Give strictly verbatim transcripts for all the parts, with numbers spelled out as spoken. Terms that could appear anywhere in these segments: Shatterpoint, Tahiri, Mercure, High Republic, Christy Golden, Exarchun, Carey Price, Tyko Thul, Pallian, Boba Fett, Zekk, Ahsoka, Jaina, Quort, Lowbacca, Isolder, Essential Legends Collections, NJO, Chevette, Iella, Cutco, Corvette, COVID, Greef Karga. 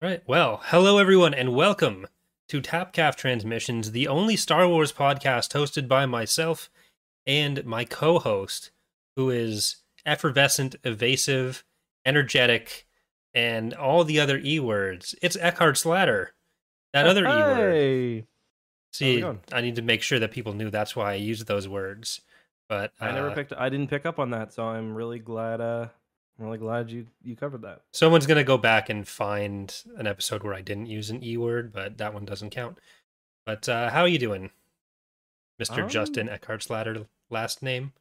Right. Well, hello everyone, and welcome to TapCalf Transmissions, the only Star Wars podcast hosted by myself and my co-host, who is effervescent, evasive, energetic, and all the other E words. It's Eckhard Slatter, that other hey. E word. See, I need to make sure that people knew that's why I used those words. But uh, I never picked. I didn't pick up on that, so I'm really glad. Uh... I'm really glad you, you covered that. Someone's going to go back and find an episode where I didn't use an E word, but that one doesn't count. But uh, how are you doing, Mister Um, Justin Eckhart's latter last name?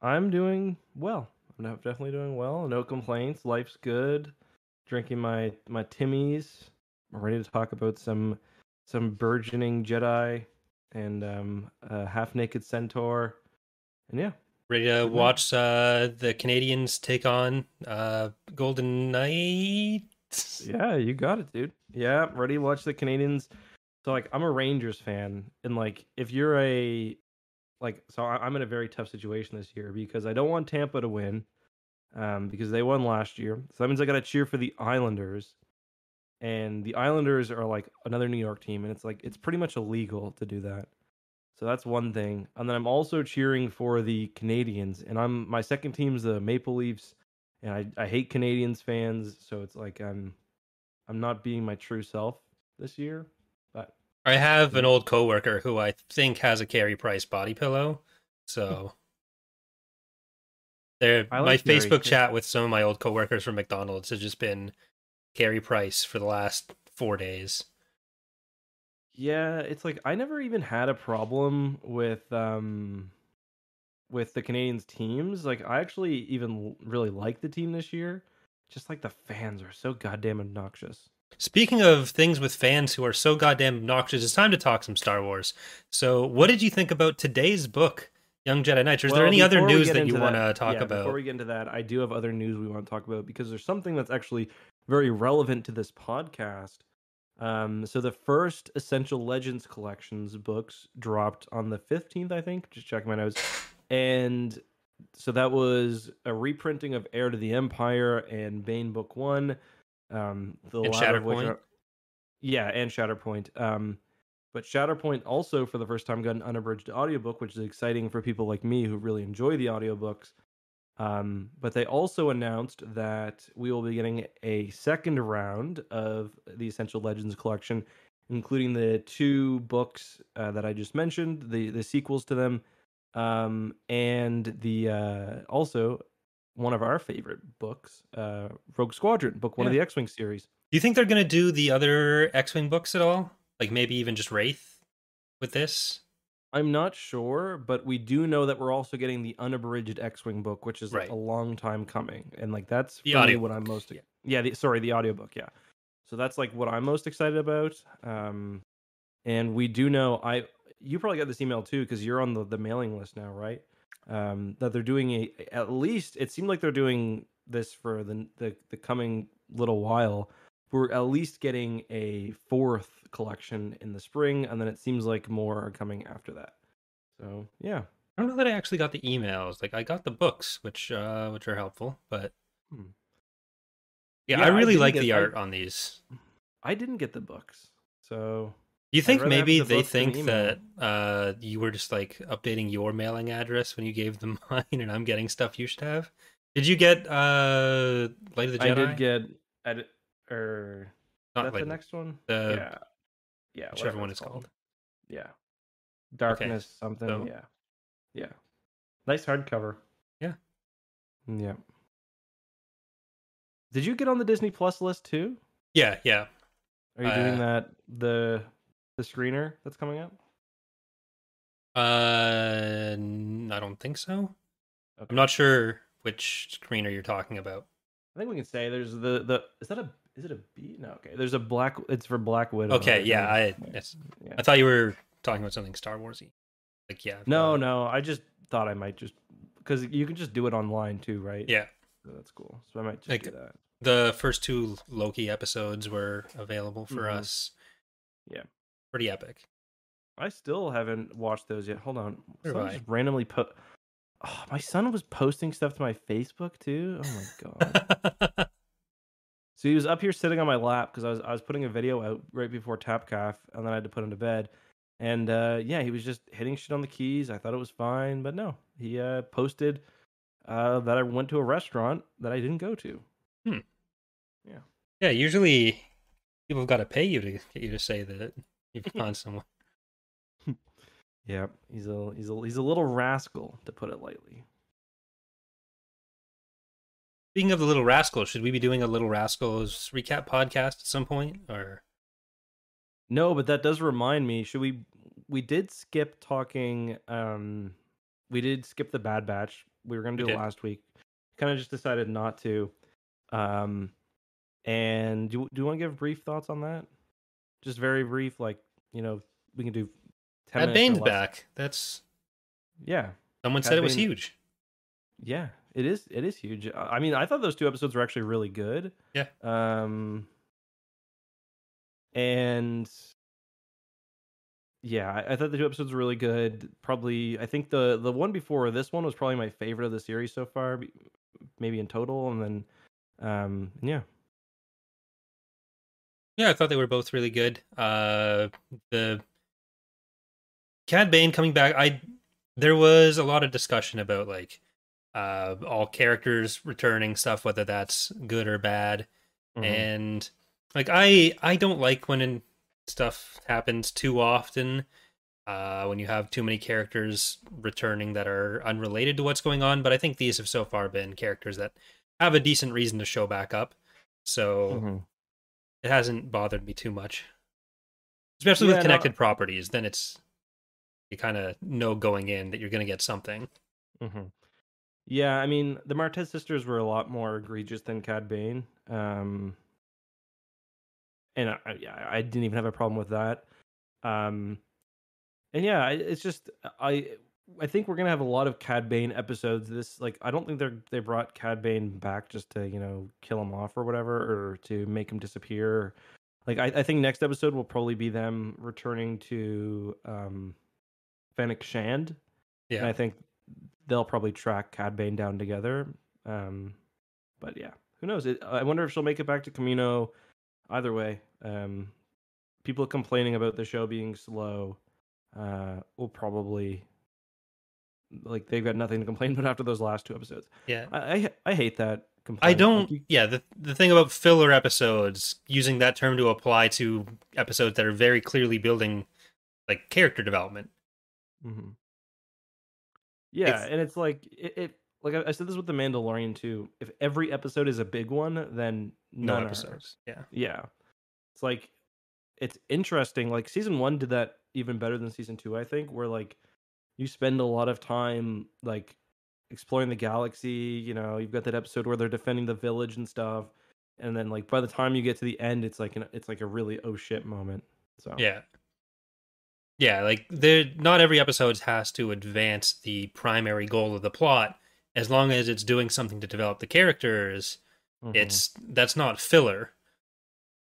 I'm doing well. I'm definitely doing well. No complaints. Life's good. Drinking my, my Timmies. I'm ready to talk about some some burgeoning Jedi and um, a half-naked centaur. And yeah. Ready to watch uh, the Canadiens take on uh, Golden Knights? Yeah, you got it, dude. Yeah, ready to watch the Canadiens. So, like, I'm a Rangers fan, and like, if you're a like, so I'm in a very tough situation this year because I don't want Tampa to win um, because they won last year. So that means I got to cheer for the Islanders, and the Islanders are like another New York team, and it's like it's pretty much illegal to do that. So that's one thing. And then I'm also cheering for the Canadiens. And I'm my second team's the Maple Leafs. And I, I hate Canadiens fans. So it's like I'm I'm not being my true self this year. But I have an old coworker who I think has a Carey Price body pillow. So there like my Carey. Facebook chat with some of my old coworkers from McDonald's has just been Carey Price for the last four days. Yeah, it's like I never even had a problem with um with the Canadiens teams. Like I actually even really like the team this year. Just like the fans are so goddamn obnoxious. Speaking of things with fans who are so goddamn obnoxious, it's time to talk some Star Wars. So, what did you think about today's book, Young Jedi Knights? Is well, there any other news that you want to talk yeah, about? Before we get into that, I do have other news we want to talk about because there's something that's actually very relevant to this podcast. Um, so the first Essential Legends collections books dropped on the fifteenth, I think. Just checking my notes. And so that was a reprinting of Heir to the Empire and Bane Book One. Um, the and Shatterpoint. Are... Yeah, and Shatterpoint. Um, but Shatterpoint also, for the first time, got an unabridged audiobook, which is exciting for people like me who really enjoy the audiobooks. Um, but they also announced that we will be getting a second round of the Essential Legends collection, including the two books uh, that I just mentioned, the, the sequels to them, um, and the uh, also one of our favorite books, uh, Rogue Squadron, book one yeah. of the X-Wing series. Do you think they're going to do the other X-Wing books at all? Like maybe even just Wraith with this? I'm not sure, but we do know that we're also getting the unabridged X-Wing book, which is right. like a long time coming. And like that's the really what I'm most... Yeah, yeah the, sorry, the audiobook, yeah. So that's like what I'm most excited about. Um, and we do know... I You probably got this email too, because you're on the, the mailing list now, right? Um, that they're doing a... At least, it seemed like they're doing this for the the, the coming little while. We're at least getting a fourth collection in the spring, and then it seems like more are coming after that. So, yeah. I don't know that I actually got the emails. Like, I got the books, which uh, which are helpful, but... Hmm. Yeah, yeah, I really I like the art the... on these. I didn't get the books, so... You think maybe the they think the that uh, you were just, like, updating your mailing address when you gave them mine, and I'm getting stuff you should have? Did you get uh, Light of the Jedi? I did get... Ed- Or not is that the next one? The, yeah. Yeah. Whichever one it's called. called. Yeah. Darkness, okay. something. So. Yeah. Yeah. Nice hardcover. Yeah. Yeah. Did you get on the Disney Plus list too? Yeah. Yeah. Are you uh, doing that? The the screener that's coming up? Uh, I don't think so. Okay. I'm not sure which screener you're talking about. I think we can say there's the, the is that a Is it a B? No, okay. There's a black... It's for Black Widow. Okay, right? yeah, I yes. yeah. I thought you were talking about something Star Wars-y. Like, yeah. No, no. I just thought I might just... Because you can just do it online, too, right? Yeah. So that's cool. So I might just like, do that. The first two Loki episodes were available for mm-hmm. us. Yeah. Pretty epic. I still haven't watched those yet. Hold on. So I just randomly put... Po- oh, my son was posting stuff to my Facebook, too? Oh, my God. So he was up here sitting on my lap because I was I was putting a video out right before TapCalf, and then I had to put him to bed. And uh, yeah, he was just hitting shit on the keys. I thought it was fine, but no. He uh, posted uh, that I went to a restaurant that I didn't go to. Hmm. Yeah. Yeah, usually people have got to pay you to get you to say that you've gone somewhere. Yeah, he's a he's a he's a little rascal, to put it lightly. Speaking of the little rascal, should we be doing a Little Rascals recap podcast at some point, or? No, but that does remind me. Should we? We did skip talking. Um, we did skip the Bad Batch. We were going to do it last week. Kind of just decided not to. Um, and do do you want to give brief thoughts on that? Just very brief, like you know, we can do. Cad Bane's back. That's yeah. Someone Cad said it Bane. Was huge. Yeah, it is. It is huge. I mean, I thought those two episodes were actually really good. Yeah. Um. And yeah, I, I thought the two episodes were really good. Probably, I think the the one before this one was probably my favorite of the series so far, maybe in total. And then, um, yeah. Yeah, I thought they were both really good. Uh, the. Cad Bane coming back, I there was a lot of discussion about like uh, all characters returning stuff, whether that's good or bad, mm-hmm. and like I I don't like when stuff happens too often, uh, when you have too many characters returning that are unrelated to what's going on. But I think these have so far been characters that have a decent reason to show back up, so mm-hmm. it hasn't bothered me too much, especially yeah, with connected no. properties. Then it's you kind of know going in that you're going to get something. Mm-hmm. Yeah, I mean, the Martez sisters were a lot more egregious than Cad Bane. Um, and I, I didn't even have a problem with that. Um, and yeah, it's just, I I think we're going to have a lot of Cad Bane episodes. This, like, I don't think they they brought Cad Bane back just to, you know, kill him off or whatever, or to make him disappear. Like, I, I think next episode will probably be them returning to... Um, Fennec Shand, yeah, and I think they'll probably track Cad Bane down together. Um, but yeah, who knows? It, I wonder if she'll make it back to Camino. Either way, um, people complaining about the show being slow uh, will probably like they've got nothing to complain about after those last two episodes. Yeah, I I, I hate that. Complaint. I don't. Like you... Yeah, the the thing about filler episodes, using that term to apply to episodes that are very clearly building like character development. Mm-hmm. Yeah, it's... and it's like it, it like I, I said this with The Mandalorian too. If every episode is a big one, then none no episodes. Are. Yeah, yeah. It's like it's interesting. Like season one did that even better than season two, I think. Where like you spend a lot of time like exploring the galaxy. You know, you've got that episode where they're defending the village and stuff, and then like by the time you get to the end, it's like an, it's like a really oh shit moment. So yeah. Yeah, like there, not every episode has to advance the primary goal of the plot. As long as it's doing something to develop the characters, mm-hmm. it's that's not filler.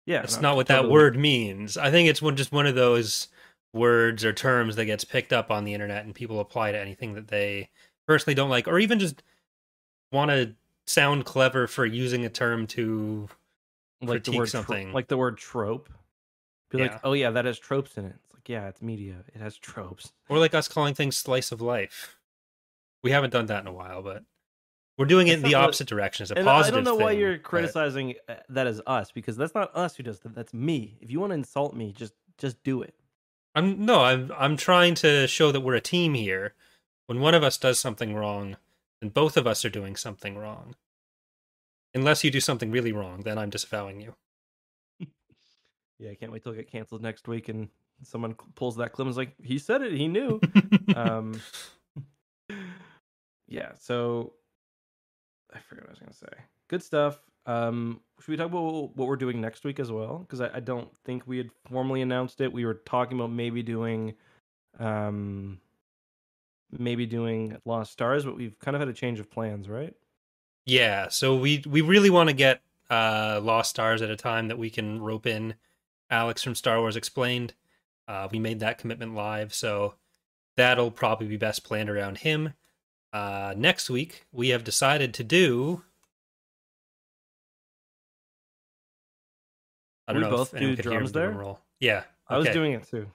Yeah, that's no, not what totally. That word means. I think it's one, just one of those words or terms that gets picked up on the internet and people apply to anything that they personally don't like, or even just want to sound clever for using a term to like critique the word something, tro- like the word trope. Be yeah. like, oh yeah, that has tropes in it. Yeah, it's media. It has tropes. Or like us calling things slice of life. We haven't done that in a while, but we're doing it in the opposite direction. It's a positive thing. I don't know why you're criticizing that as us, because that's not us who does that. That's me. If you want to insult me, just just do it. I'm no, I'm I'm trying to show that we're a team here. When one of us does something wrong, then both of us are doing something wrong. Unless you do something really wrong, then I'm disavowing you. Yeah, I can't wait till it gets canceled next week and someone pulls that clip and is like, he said it, he knew. um, yeah, so I forgot what I was going to say. Good stuff. Um, should we talk about what we're doing next week as well? Because I, I don't think we had formally announced it. We were talking about maybe doing um, maybe doing Lost Stars, but we've kind of had a change of plans, right? Yeah, so we, we really want to get uh, Lost Stars at a time that we can rope in Alex from Star Wars Explained. Uh, we made that commitment live, so that'll probably be best planned around him. Uh, next week, we have decided to do... I don't we know both if do drums there. Roll. Yeah, okay. I was doing it too.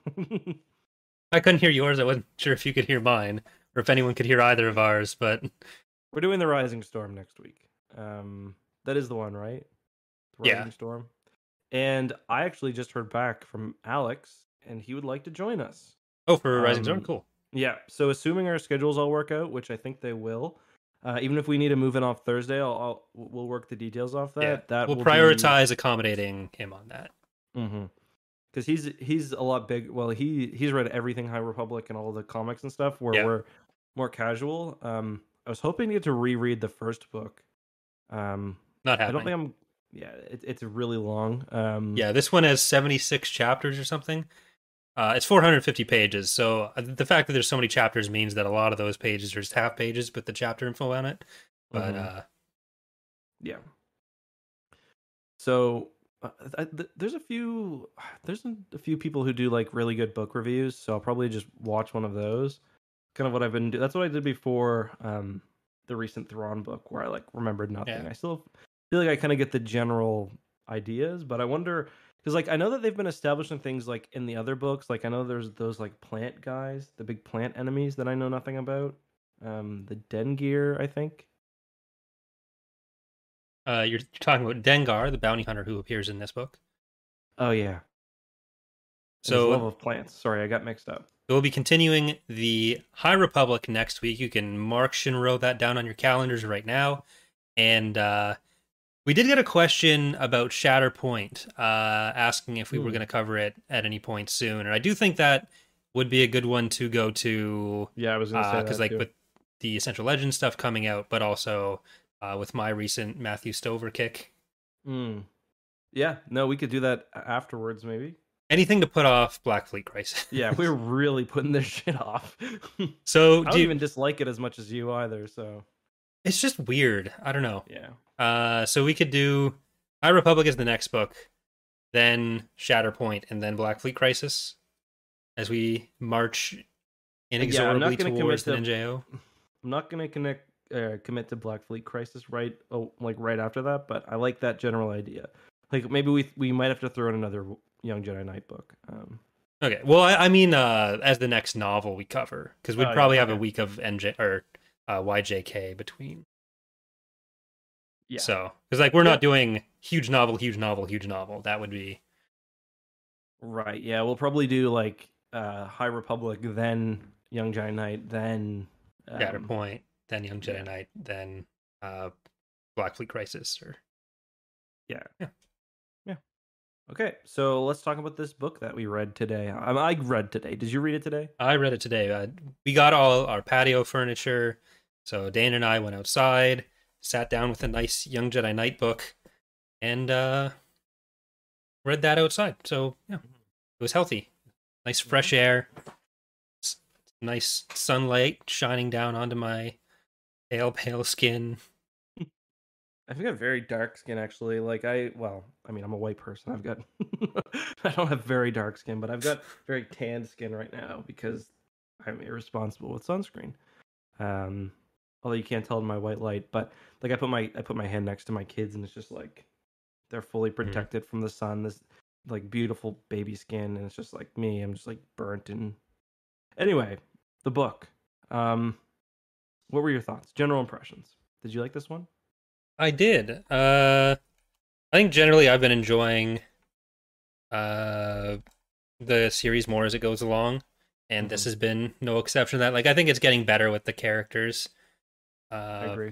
I couldn't hear yours. I wasn't sure if you could hear mine or if anyone could hear either of ours. But we're doing the Rising Storm next week. Um, that is the one, right? The Rising yeah. Storm. And I actually just heard back from Alex, and he would like to join us. Oh, for Rising um, Storm, cool. Yeah. So assuming our schedules all work out, which I think they will. Uh, even if we need to move in off Thursday, I'll, I'll we'll work the details off that. Yeah. That we'll will prioritize be... accommodating him on that. Mm-hmm. Because he's he's a lot big. Well, he he's read everything High Republic and all the comics and stuff. Where yeah. we're more casual. Um, I was hoping to get to reread the first book. Um, Not happening. I don't think I'm. Yeah, it, it's really long. Um, yeah, this one has seventy-six chapters or something. Uh, it's four hundred fifty pages, so the fact that there's so many chapters means that a lot of those pages are just half pages with the chapter info on it. But mm-hmm. uh, yeah, so uh, I, th- there's a few there's a few people who do like really good book reviews, so I'll probably just watch one of those. Kind of what I've been doing. That's what I did before um, the recent Thrawn book, where I like remembered nothing. Yeah. I still feel like I kind of get the general ideas, but I wonder. Because, like, I know that they've been establishing things, like, in the other books. Like, I know there's those, like, plant guys, the big plant enemies that I know nothing about. Um, the Dengir, I think. Uh, you're talking about Dengar, the bounty hunter who appears in this book. Oh, yeah. So, level of plants. Sorry, I got mixed up. We'll be continuing the High Republic next week. You can mark Shinro that down on your calendars right now. And, uh... we did get a question about Shatterpoint, uh, asking if we were going to cover it at any point soon, and I do think that would be a good one to go to. Yeah, I was going to uh, say because, like, too. With the Essential Legends stuff coming out, but also uh, with my recent Matthew Stover kick. Mm. Yeah, no, we could do that afterwards, maybe. Anything to put off Black Fleet Crisis. Yeah, we're really putting this shit off. So I don't do you... even dislike it as much as you either. So it's just weird. I don't know. Yeah. Uh, so we could do High Republic is the next book, then Shatterpoint, and then Black Fleet Crisis as we march inexorably yeah, towards the to, N J O. I'm not going to connect uh, commit to Black Fleet Crisis right oh, like right after that, but I like that general idea. Like maybe we we might have to throw in another Young Jedi Knight book. Um, okay, well I, I mean uh, as the next novel we cover, because we'd oh, probably yeah, have yeah. a week of N J or uh, Y J K between. Yeah. So, because like we're yeah. not doing huge novel, huge novel, huge novel. That would be right. Yeah, we'll probably do like uh, High Republic, then Young Jedi Knight, then um... Shatterpoint, then Young Jedi yeah. Knight, then uh, Black Fleet Crisis, or yeah, yeah, yeah. Okay, so let's talk about this book that we read today. I, I read today. Did you read it today? I read it today. Uh, we got all our patio furniture, so Dane and I went outside. Sat down with a nice Young Jedi Knight book and uh, read that outside. So, yeah, it was healthy. Nice fresh air. Nice sunlight shining down onto my pale, pale skin. I think I have very dark skin, actually. Like, I, well, I mean, I'm a white person. I've got, I don't have very dark skin, but I've got very tanned skin right now because I'm irresponsible with sunscreen. Um, Although you can't tell in my white light, but like I put my I put my hand next to my kids, and it's just like they're fully protected mm-hmm. from the sun. This like beautiful baby skin, and it's just like me. I'm just like burnt. And anyway, the book. Um, what were your thoughts? General impressions. Did you like this one? I did. Uh, I think generally I've been enjoying uh, the series more as it goes along, and mm-hmm. this has been no exception to that. Like I think it's getting better with the characters. Uh, I agree.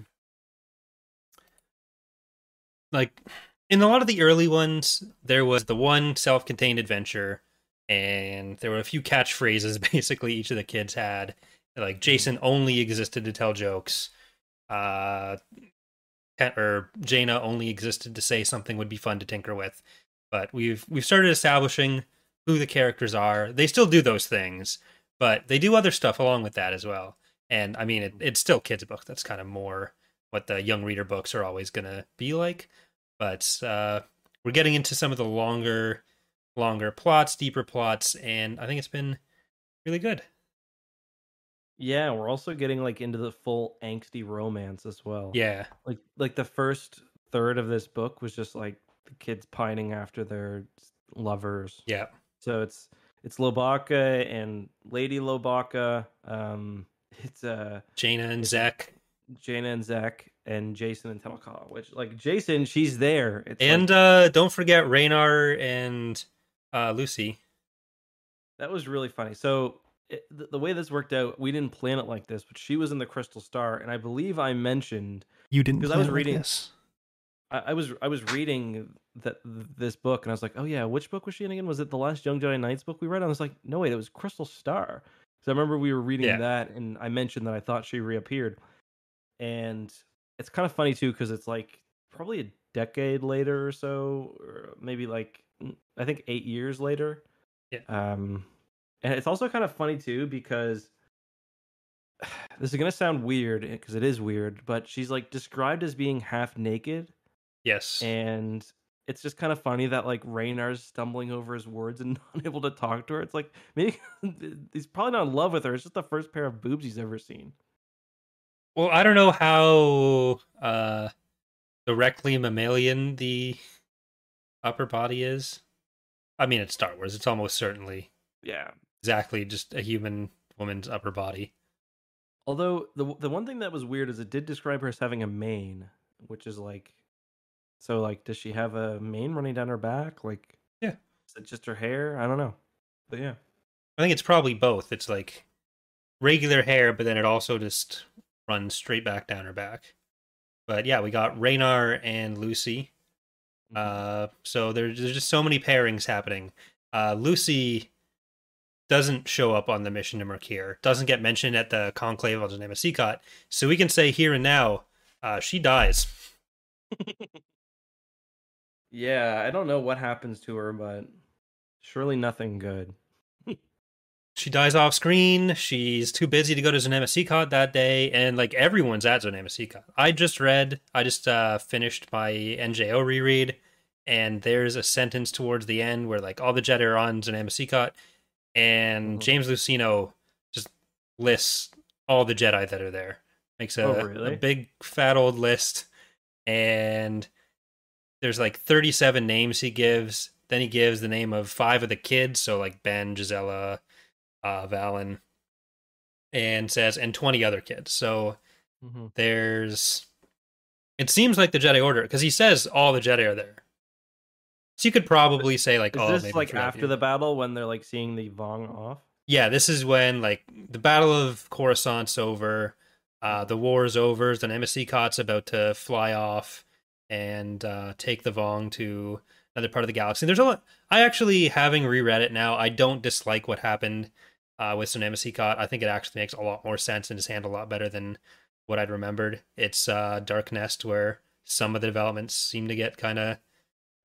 Like, in a lot of the early ones, there was the one self-contained adventure, and there were a few catchphrases, basically, each of the kids had. Like, Jacen only existed to tell jokes, uh, or Jaina only existed to say something would be fun to tinker with. But we've we've started establishing who the characters are. They still do those things, but they do other stuff along with that as well. And, I mean, it, it's still kids' book. That's kind of more what the young reader books are always going to be like. But uh, we're getting into some of the longer, longer plots, deeper plots, and I think it's been really good. Yeah, we're also getting, like, into the full angsty romance as well. Yeah. Like, like the first third of this book was just, like, the kids pining after their lovers. Yeah. So it's it's Lowbacca and Lady Lowbacca. Um, it's uh Jaina and Zekk. Jaina and Zekk and Jacen and Telka, which like Jacen, she's there. It's and like, uh, don't forget Raynar and uh, Lucy. That was really funny. So it, the, the way this worked out, we didn't plan it like this, but she was in the Crystal Star, and I believe I mentioned you didn't because I was reading. Like this. I, I was I was reading that this book, and I was like, oh yeah, which book was she in again? Was it the last Young Jedi Knights book we read? And I was like, no wait, it was Crystal Star. So I remember we were reading yeah. that, and I mentioned that I thought she reappeared. And it's kind of funny too, because it's like probably a decade later or so, or maybe like I think eight years later. Yeah. Um, and it's also kind of funny too, because this is gonna sound weird because it is weird, but she's like described as being half naked. Yes. And it's just kind of funny that like Raynar's stumbling over his words and not able to talk to her. It's like maybe he's probably not in love with her. It's just the first pair of boobs he's ever seen. Well, I don't know how uh, directly mammalian the upper body is. I mean, it's Star Wars. It's almost certainly, yeah, exactly just a human woman's upper body. Although the the one thing that was weird is it did describe her as having a mane, which is like, so like, does she have a mane running down her back? Like, yeah, is it just her hair? I don't know, but yeah, I think it's probably both. It's like regular hair, but then it also just run straight back down her back. But yeah, we got Raynar and Lucy. Uh, so there, there's just so many pairings happening. Uh, Lucy doesn't show up on the mission to Mercure, doesn't get mentioned at the conclave on Zonama Sekot. So we can say here and now, uh, she dies. Yeah, I don't know what happens to her, but surely nothing good. She dies off screen. She's too busy to go to Zonama Sekot that day, and like everyone's at Zonama Sekot. I just read, I just uh, finished my N J O reread, and there's a sentence towards the end where like all the Jedi are on Zonama Sekot, and oh. James Luceno just lists all the Jedi that are there. Makes a, oh, really? a big fat old list, and there's like thirty-seven names he gives. Then he gives the name of five of the kids, so like Ben, Gisela, Uh, Valen, and says, and twenty other kids. So mm-hmm. there's, it seems like the Jedi Order, because he says all the Jedi are there. So you could probably say like, is oh, this maybe like after you. the battle when they're like seeing the Vong off? Yeah, this is when like the Battle of Coruscant's over, uh, the war is over, then Embassy Cot's about to fly off and uh, take the Vong to another part of the galaxy. There's a lot. I actually, having reread it now, I don't dislike what happened. Uh, with Zonama Sekot, I think it actually makes a lot more sense and is handled a lot better than what I'd remembered. It's uh, Darkness, where some of the developments seem to get kind of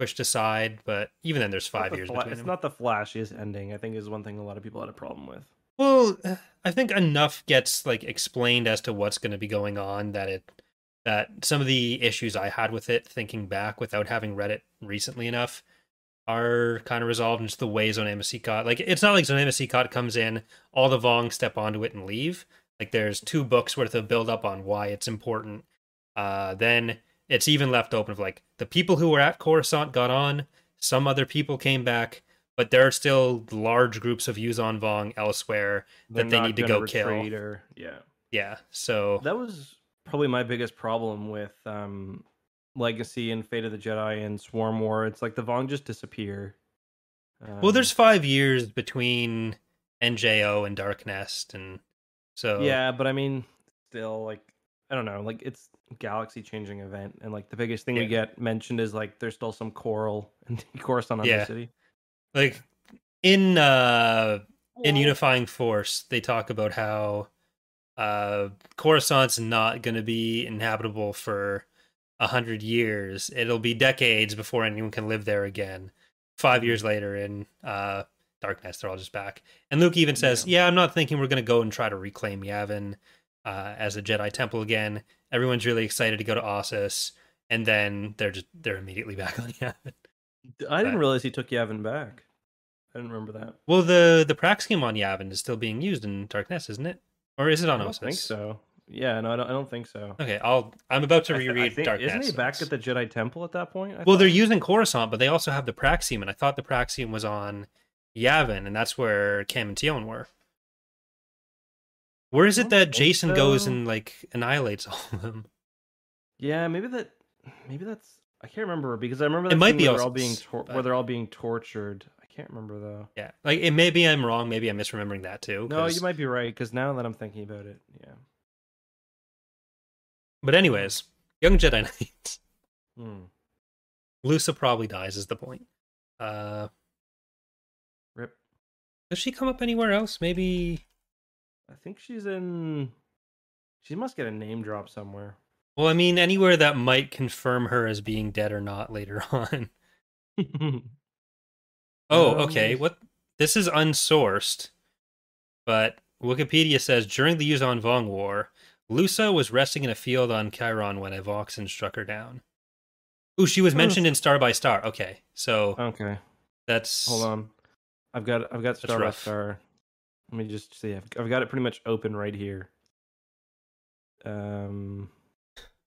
pushed aside, but even then, there's five years between them. It's not the flashiest ending, I think, is one thing a lot of people had a problem with. Well, I think enough gets like explained as to what's going to be going on that it that some of the issues I had with it, thinking back without having read it recently enough, are kind of resolved in just the way Zonama Sekot, like it's not like Zonama Sekot comes in, all the Vong step onto it and leave. Like there's two books worth of build up on why it's important. Uh, then it's even left open of like the people who were at Coruscant got on, some other people came back, but there are still large groups of Yuuzhan Vong elsewhere They're that they need to go kill. Or, yeah, yeah. So that was probably my biggest problem with um. Legacy and Fate of the Jedi and Swarm War. It's like the Vong just disappear. Um, well, there's five years between N J O and Darkness, and so yeah, but I mean, still, like I don't know, like it's a galaxy-changing event, and like the biggest thing yeah. we get mentioned is like there's still some coral and Coruscant on yeah. the city. Like in uh in Unifying Force, they talk about how uh Coruscant's not going to be inhabitable for a hundred years. It'll be decades before anyone can live there again. Five years later in uh, Darkness, they're all just back. And Luke even says, yeah, yeah I'm not thinking we're going to go and try to reclaim Yavin uh, as a Jedi temple again. Everyone's really excited to go to Ossus. And then they're just they're immediately back on Yavin. I didn't but, realize he took Yavin back. I didn't remember that. Well, the, the Praxium on Yavin is still being used in Darkness, isn't it? Or is it on I Ossus? I think so. Yeah, no, I don't, I don't think so. Okay, I'll. I'm about to reread I th- I think, Darkness. Isn't he back at the Jedi Temple at that point? I well, thought. They're using Coruscant, but they also have the Praxium, and I thought the Praxium was on Yavin, and that's where Cam and Tion were. Where is it that Jacen so. goes and like annihilates all of them? Yeah, maybe that. Maybe that's. I can't remember because I remember that it might be where, also, they're all being tor- but... where they're all being tortured. Can't remember though. Yeah, like it. Maybe I'm wrong. Maybe I'm misremembering that too. Cause... No, you might be right. Because now that I'm thinking about it, yeah. But anyways, Young Jedi Knights. Hmm. Lusa probably dies. Is the point? Uh, Rip. Does she come up anywhere else? Maybe. I think she's in. She must get a name drop somewhere. Well, I mean, anywhere that might confirm her as being dead or not later on. Oh, okay. What? This is unsourced, but Wikipedia says during the Yuuzhan Vong War, Lusa was resting in a field on Chiron when a Voxen struck her down. Ooh, she was mentioned in Star by Star. Okay, so okay, that's hold on. I've got I've got Star by Star. Let me just see. I've, I've got it pretty much open right here. Um,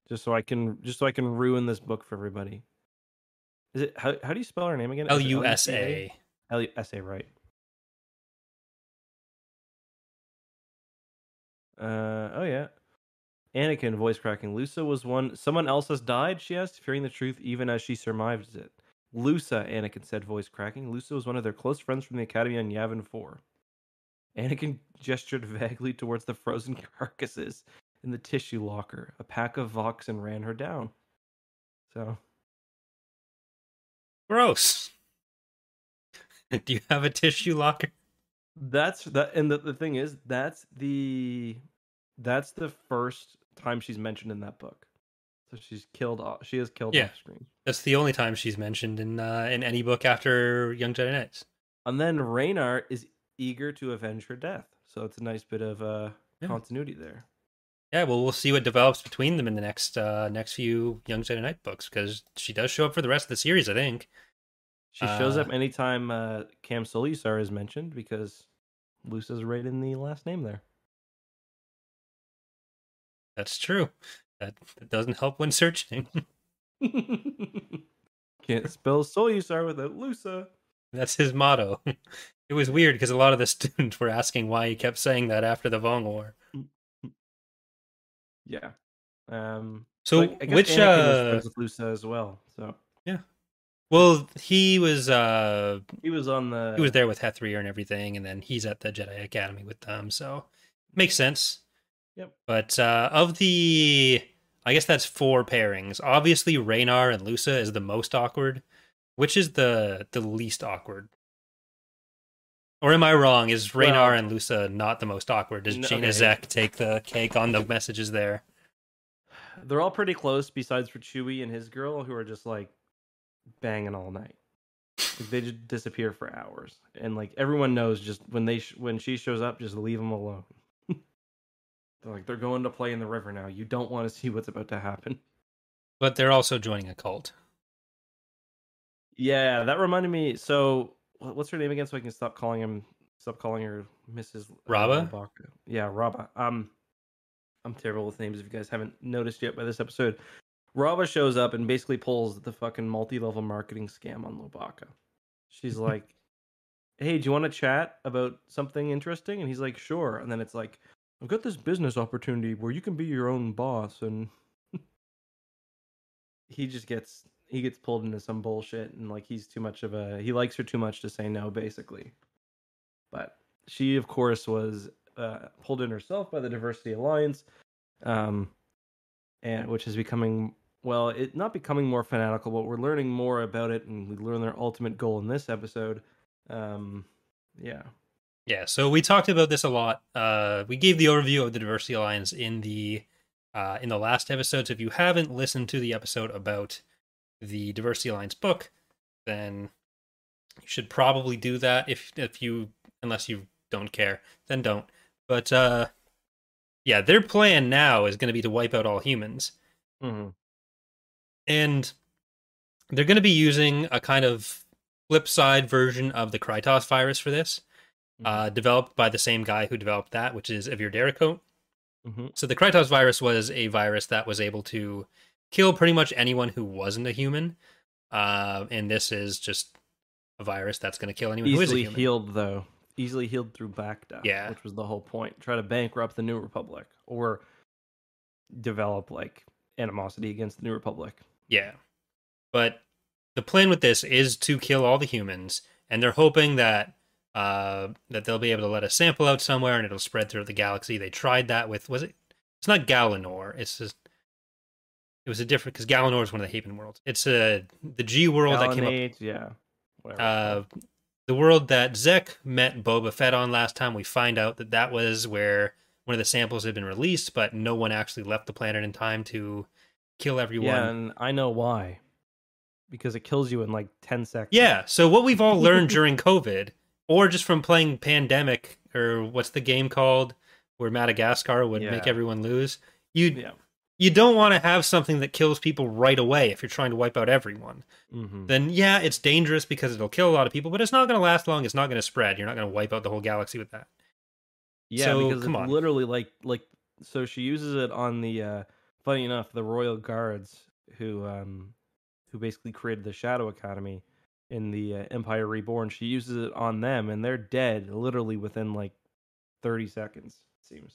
just so I can just so I can ruin this book for everybody. Is it how? How do you spell her name again? L U S A. L U S A, right? Uh oh yeah. Anakin voice cracking. Lusa was one. Someone else has died. She asked, fearing the truth even as she surmises it. Lusa, Anakin said, voice cracking. Lusa was one of their close friends from the academy on Yavin Four. Anakin gestured vaguely towards the frozen carcasses in the tissue locker. A pack of Voxen ran her down. So. Gross. Do you have a tissue locker? That's that, and the, the thing is, that's the that's the first time she's mentioned in that book. So she's killed. Off, she is killed yeah. off screen. That's the only time she's mentioned in uh, in any book after Young Jedi Knights. And then Raynar is eager to avenge her death. So it's a nice bit of uh, yeah. continuity there. Yeah, well, we'll see what develops between them in the next uh, next few Young Jedi Knight books, because she does show up for the rest of the series, I think. She uh, shows up anytime uh, Cam Solisar is mentioned, because Lusa's right in the last name there. That's true. That, that doesn't help when searching. Can't spell Solisar without Lusa. That's his motto. It was weird, because a lot of the students were asking why he kept saying that after the Vong War. Yeah. Um, so like, I guess which Anakin was friends with Lusa as well. So yeah. Well, he was. Uh, he was on the. He was there with Hethrir and everything, and then he's at the Jedi Academy with them. So makes sense. Yep. But uh, of the, I guess that's four pairings. Obviously, Raynar and Lusa is the most awkward. Which is the the least awkward? Or am I wrong? Is Raynar well, and Lusa not the most awkward? Does no, Jaina okay. Zekk take the cake on the messages there? They're all pretty close, besides for Chewie and his girl, who are just like banging all night. Like, they just disappear for hours, and like everyone knows, just when they sh- when she shows up, just leave them alone. They're like, they're going to play in the river now. You don't want to see what's about to happen. But they're also joining a cult. Yeah, that reminded me. So. What's her name again? So I can stop calling him. Stop calling her Missus Raaba. Uh, yeah, Raaba. Um, I'm terrible with names. If you guys haven't noticed yet by this episode, Raaba shows up and basically pulls the fucking multi-level marketing scam on Lowbacca. She's like, "Hey, do you want to chat about something interesting?" And he's like, "Sure." And then it's like, "I've got this business opportunity where you can be your own boss," and he just gets. He gets pulled into some bullshit, and like he's too much of a he likes her too much to say no, basically. But she, of course, was uh, pulled in herself by the Diversity Alliance, um, and which is becoming well, it not becoming more fanatical, but we're learning more about it, and we learn their ultimate goal in this episode. Um, yeah, yeah. So we talked about this a lot. Uh, we gave the overview of the Diversity Alliance in the uh, in the last episode. So if you haven't listened to the episode about the Diversity Alliance book, then you should probably do that. If if you, unless you don't care, then don't. But uh, yeah, their plan now is going to be to wipe out all humans, mm-hmm. and they're going to be using a kind of flip side version of the Krytos virus for this, mm-hmm. uh, developed by the same guy who developed that, which is Evir Dericote. Mm-hmm. So the Krytos virus was a virus that was able to kill pretty much anyone who wasn't a human. Uh, and this is just a virus that's going to kill anyone Easily who is a human. Easily healed, though. Easily healed through Bacta, yeah. which was the whole point. Try to bankrupt the New Republic or develop, like, animosity against the New Republic. Yeah. But the plan with this is to kill all the humans, and they're hoping that uh, that they'll be able to let a sample out somewhere and it'll spread throughout the galaxy. They tried that with, was it? It's not Galanor. It's just, it was a different, because Galanor is one of the Haven worlds. It's a, the G world Galanate, that came up. Yeah. Whatever. Uh, the world that Zekk met Boba Fett on last time, we find out that that was where one of the samples had been released, but no one actually left the planet in time to kill everyone. Yeah, and I know why. Because it kills you in like ten seconds. Yeah, so what we've all learned during COVID, or just from playing Pandemic, or what's the game called, where Madagascar would yeah. make everyone lose, you yeah. you don't want to have something that kills people right away if you're trying to wipe out everyone. Mm-hmm. Then, yeah, it's dangerous because it'll kill a lot of people, but it's not going to last long, it's not going to spread, you're not going to wipe out the whole galaxy with that. Yeah, so, because come it's on. literally like, like, so she uses it on the, uh, funny enough, the Royal Guards, who, um, who basically created the Shadow Academy in the uh, Empire Reborn. She uses it on them, and they're dead literally within like thirty seconds, it seems.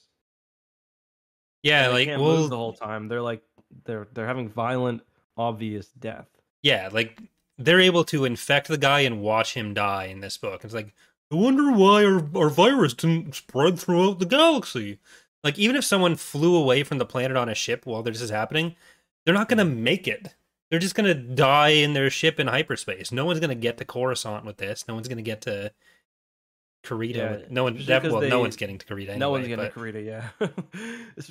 Yeah, like, can't well, move the whole time. They're like, they're, they're having violent, obvious death. Yeah, like, they're able to infect the guy and watch him die in this book. It's like, I wonder why our, our virus didn't spread throughout the galaxy. Like, even if someone flew away from the planet on a ship while this is happening, they're not going to make it. They're just going to die in their ship in hyperspace. No one's going to get to Coruscant with this. No one's going to get to Kurita. Yeah, with, no, one, that, well, they, no one's getting to Kurita anyway. No one's getting but, to Kurita, yeah.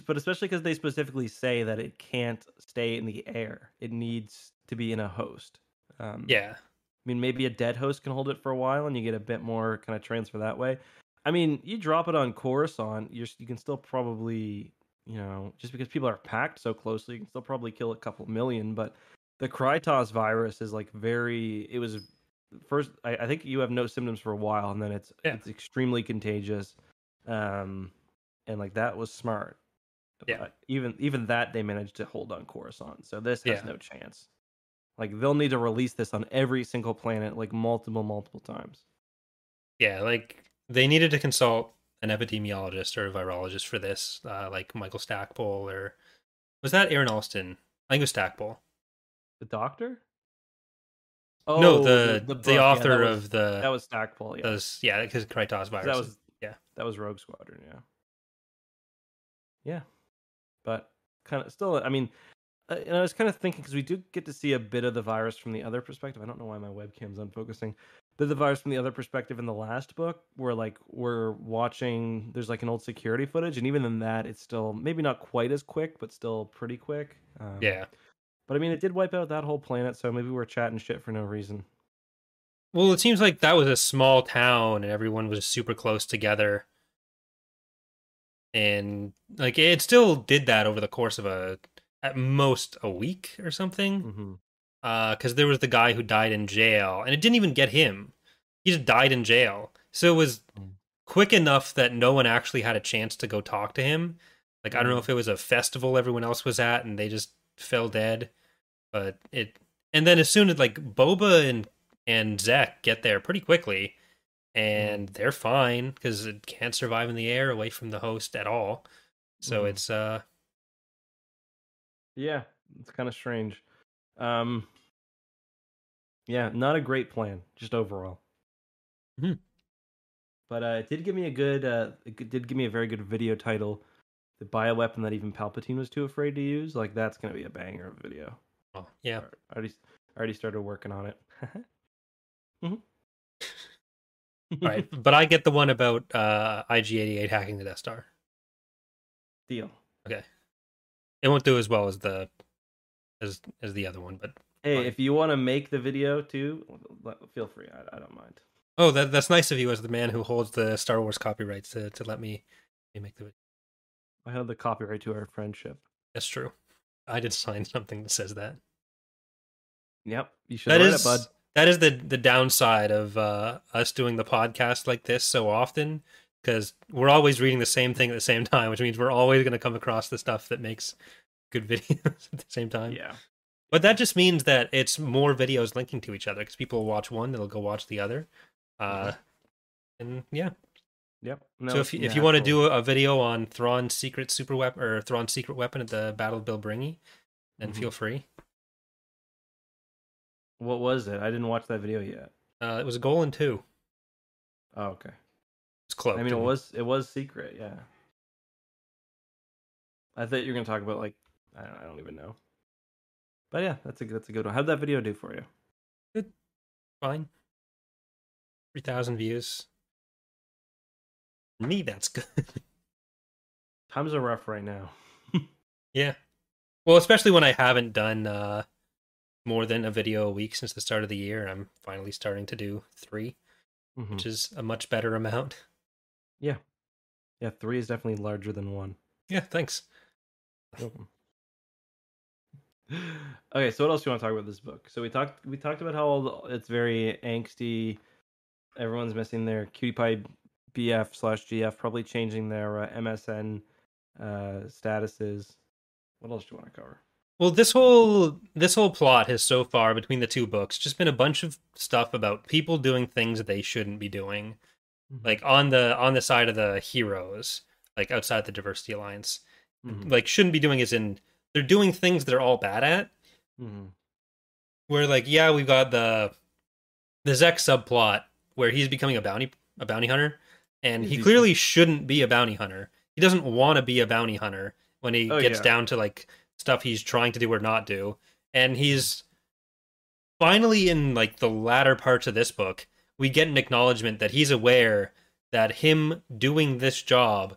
But especially because they specifically say that it can't stay in the air. It needs to be in a host. Um, yeah. I mean, maybe a dead host can hold it for a while, and you get a bit more kind of transfer that way. I mean, you drop it on Coruscant, you're, you can still probably, you know, just because people are packed so closely, you can still probably kill a couple million. But the Krytos virus is like very. It was first. I, I think you have no symptoms for a while, and then it's yeah. it's extremely contagious. Um, and like that was smart. Yeah. But even even that they managed to hold on Coruscant, so this has yeah. no chance. Like, they'll need to release this on every single planet, like, multiple, multiple times. Yeah, like, they needed to consult an epidemiologist or a virologist for this, uh, like Michael Stackpole, or... Was that Aaron Alston? I think it was Stackpole. The doctor? Oh, no, the the, the, the author yeah, was, of the... That was Stackpole, yeah. Those, yeah, because Krytos virus. That was, yeah. That was Rogue Squadron, yeah. Yeah. But kind of still, I mean... Uh, and I was kind of thinking, because we do get to see a bit of the virus from the other perspective. I don't know why my webcam's unfocusing. But the virus from the other perspective in the last book, where like we're watching, there's like an old security footage, and even in that, it's still maybe not quite as quick, but still pretty quick. Um, yeah. But I mean, it did wipe out that whole planet, so maybe we're chatting shit for no reason. Well, it seems like that was a small town, and everyone was super close together. And like it still did that over the course of a... at most a week or something. Mm-hmm. Uh, because there was the guy who died in jail, and it didn't even get him. He just died in jail. So it was mm. quick enough that no one actually had a chance to go talk to him. Like, I don't know if it was a festival everyone else was at and they just fell dead. But it... And then as soon as, like, Boba and, and Zekk get there pretty quickly, and mm. they're fine, because it can't survive in the air away from the host at all. So mm. it's... uh. Yeah, it's kind of strange. Um, yeah, not a great plan, just overall. Mm-hmm. But uh, it did give me a good, uh, it did give me a very good video title. The bioweapon that even Palpatine was too afraid to use. Like, that's going to be a banger of a video. Oh, yeah. I already, I already started working on it. mm-hmm. All right, but I get the one about uh, I G eighty-eight hacking the Death Star. Deal. Okay. It won't do as well as the as as the other one, but hey, fine. If you want to make the video too, feel free. I, I don't mind. Oh, that that's nice of you, as the man who holds the Star Wars copyrights, to to let me, me make the video. I held the copyright to our friendship. That's true. I did sign something that says that. Yep, you should. That is it, bud. That is the the downside of uh, us doing the podcast like this so often. because we're always reading the same thing at the same time, which means we're always going to come across the stuff that makes good videos at the same time. Yeah. But that just means that it's more videos linking to each other, because people will watch one, they'll go watch the other. Uh, and yeah. Yep. No, so if you, yeah, if you want to do a video on Thrawn's secret super weapon or Thrawn's secret weapon at the Battle of Bilbringi, then mm-hmm. feel free. What was it? I didn't watch that video yet. Uh, it was a Golan two. Oh, okay. It's close. I mean, it was it was secret, yeah. I thought you were gonna talk about like I don't I don't even know. But yeah, that's a that's a good one. How'd that video do for you? Good, fine. Three thousand views. For me, that's good. Times are rough right now. Yeah, well, especially when I haven't done uh, more than a video a week since the start of the year. I'm finally starting to do three, mm-hmm. which is a much better amount. Yeah, yeah, three is definitely larger than one. Yeah, thanks. You're welcome. Okay, so what else do you want to talk about this book? So we talked we talked about how all the, it's very angsty. Everyone's missing their cutie pie B F slash G F, probably changing their uh, M S N uh, statuses. What else do you want to cover? Well, this whole this whole plot has so far between the two books just been a bunch of stuff about people doing things that they shouldn't be doing, mm-hmm. like on the on the side of the heroes, like outside the Diversity Alliance, mm-hmm. like shouldn't be doing as in. They're doing things they're all bad at. Mm-hmm. Where like, yeah, we've got the the Zekk subplot where he's becoming a bounty a bounty hunter, and he clearly shouldn't be a bounty hunter. He doesn't want to be a bounty hunter when he oh, gets yeah. down to like stuff he's trying to do or not do. And he's finally in like the latter parts of this book, we get an acknowledgement that he's aware that him doing this job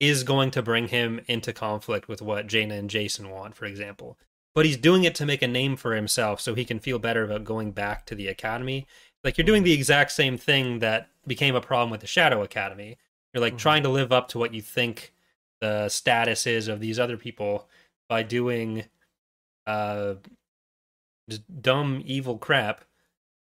is going to bring him into conflict with what Jaina and Jacen want, for example. But he's doing it to make a name for himself so he can feel better about going back to the Academy. Like, you're doing the exact same thing that became a problem with the Shadow Academy. You're, like, mm-hmm. trying to live up to what you think the status is of these other people by doing uh, just dumb, evil crap.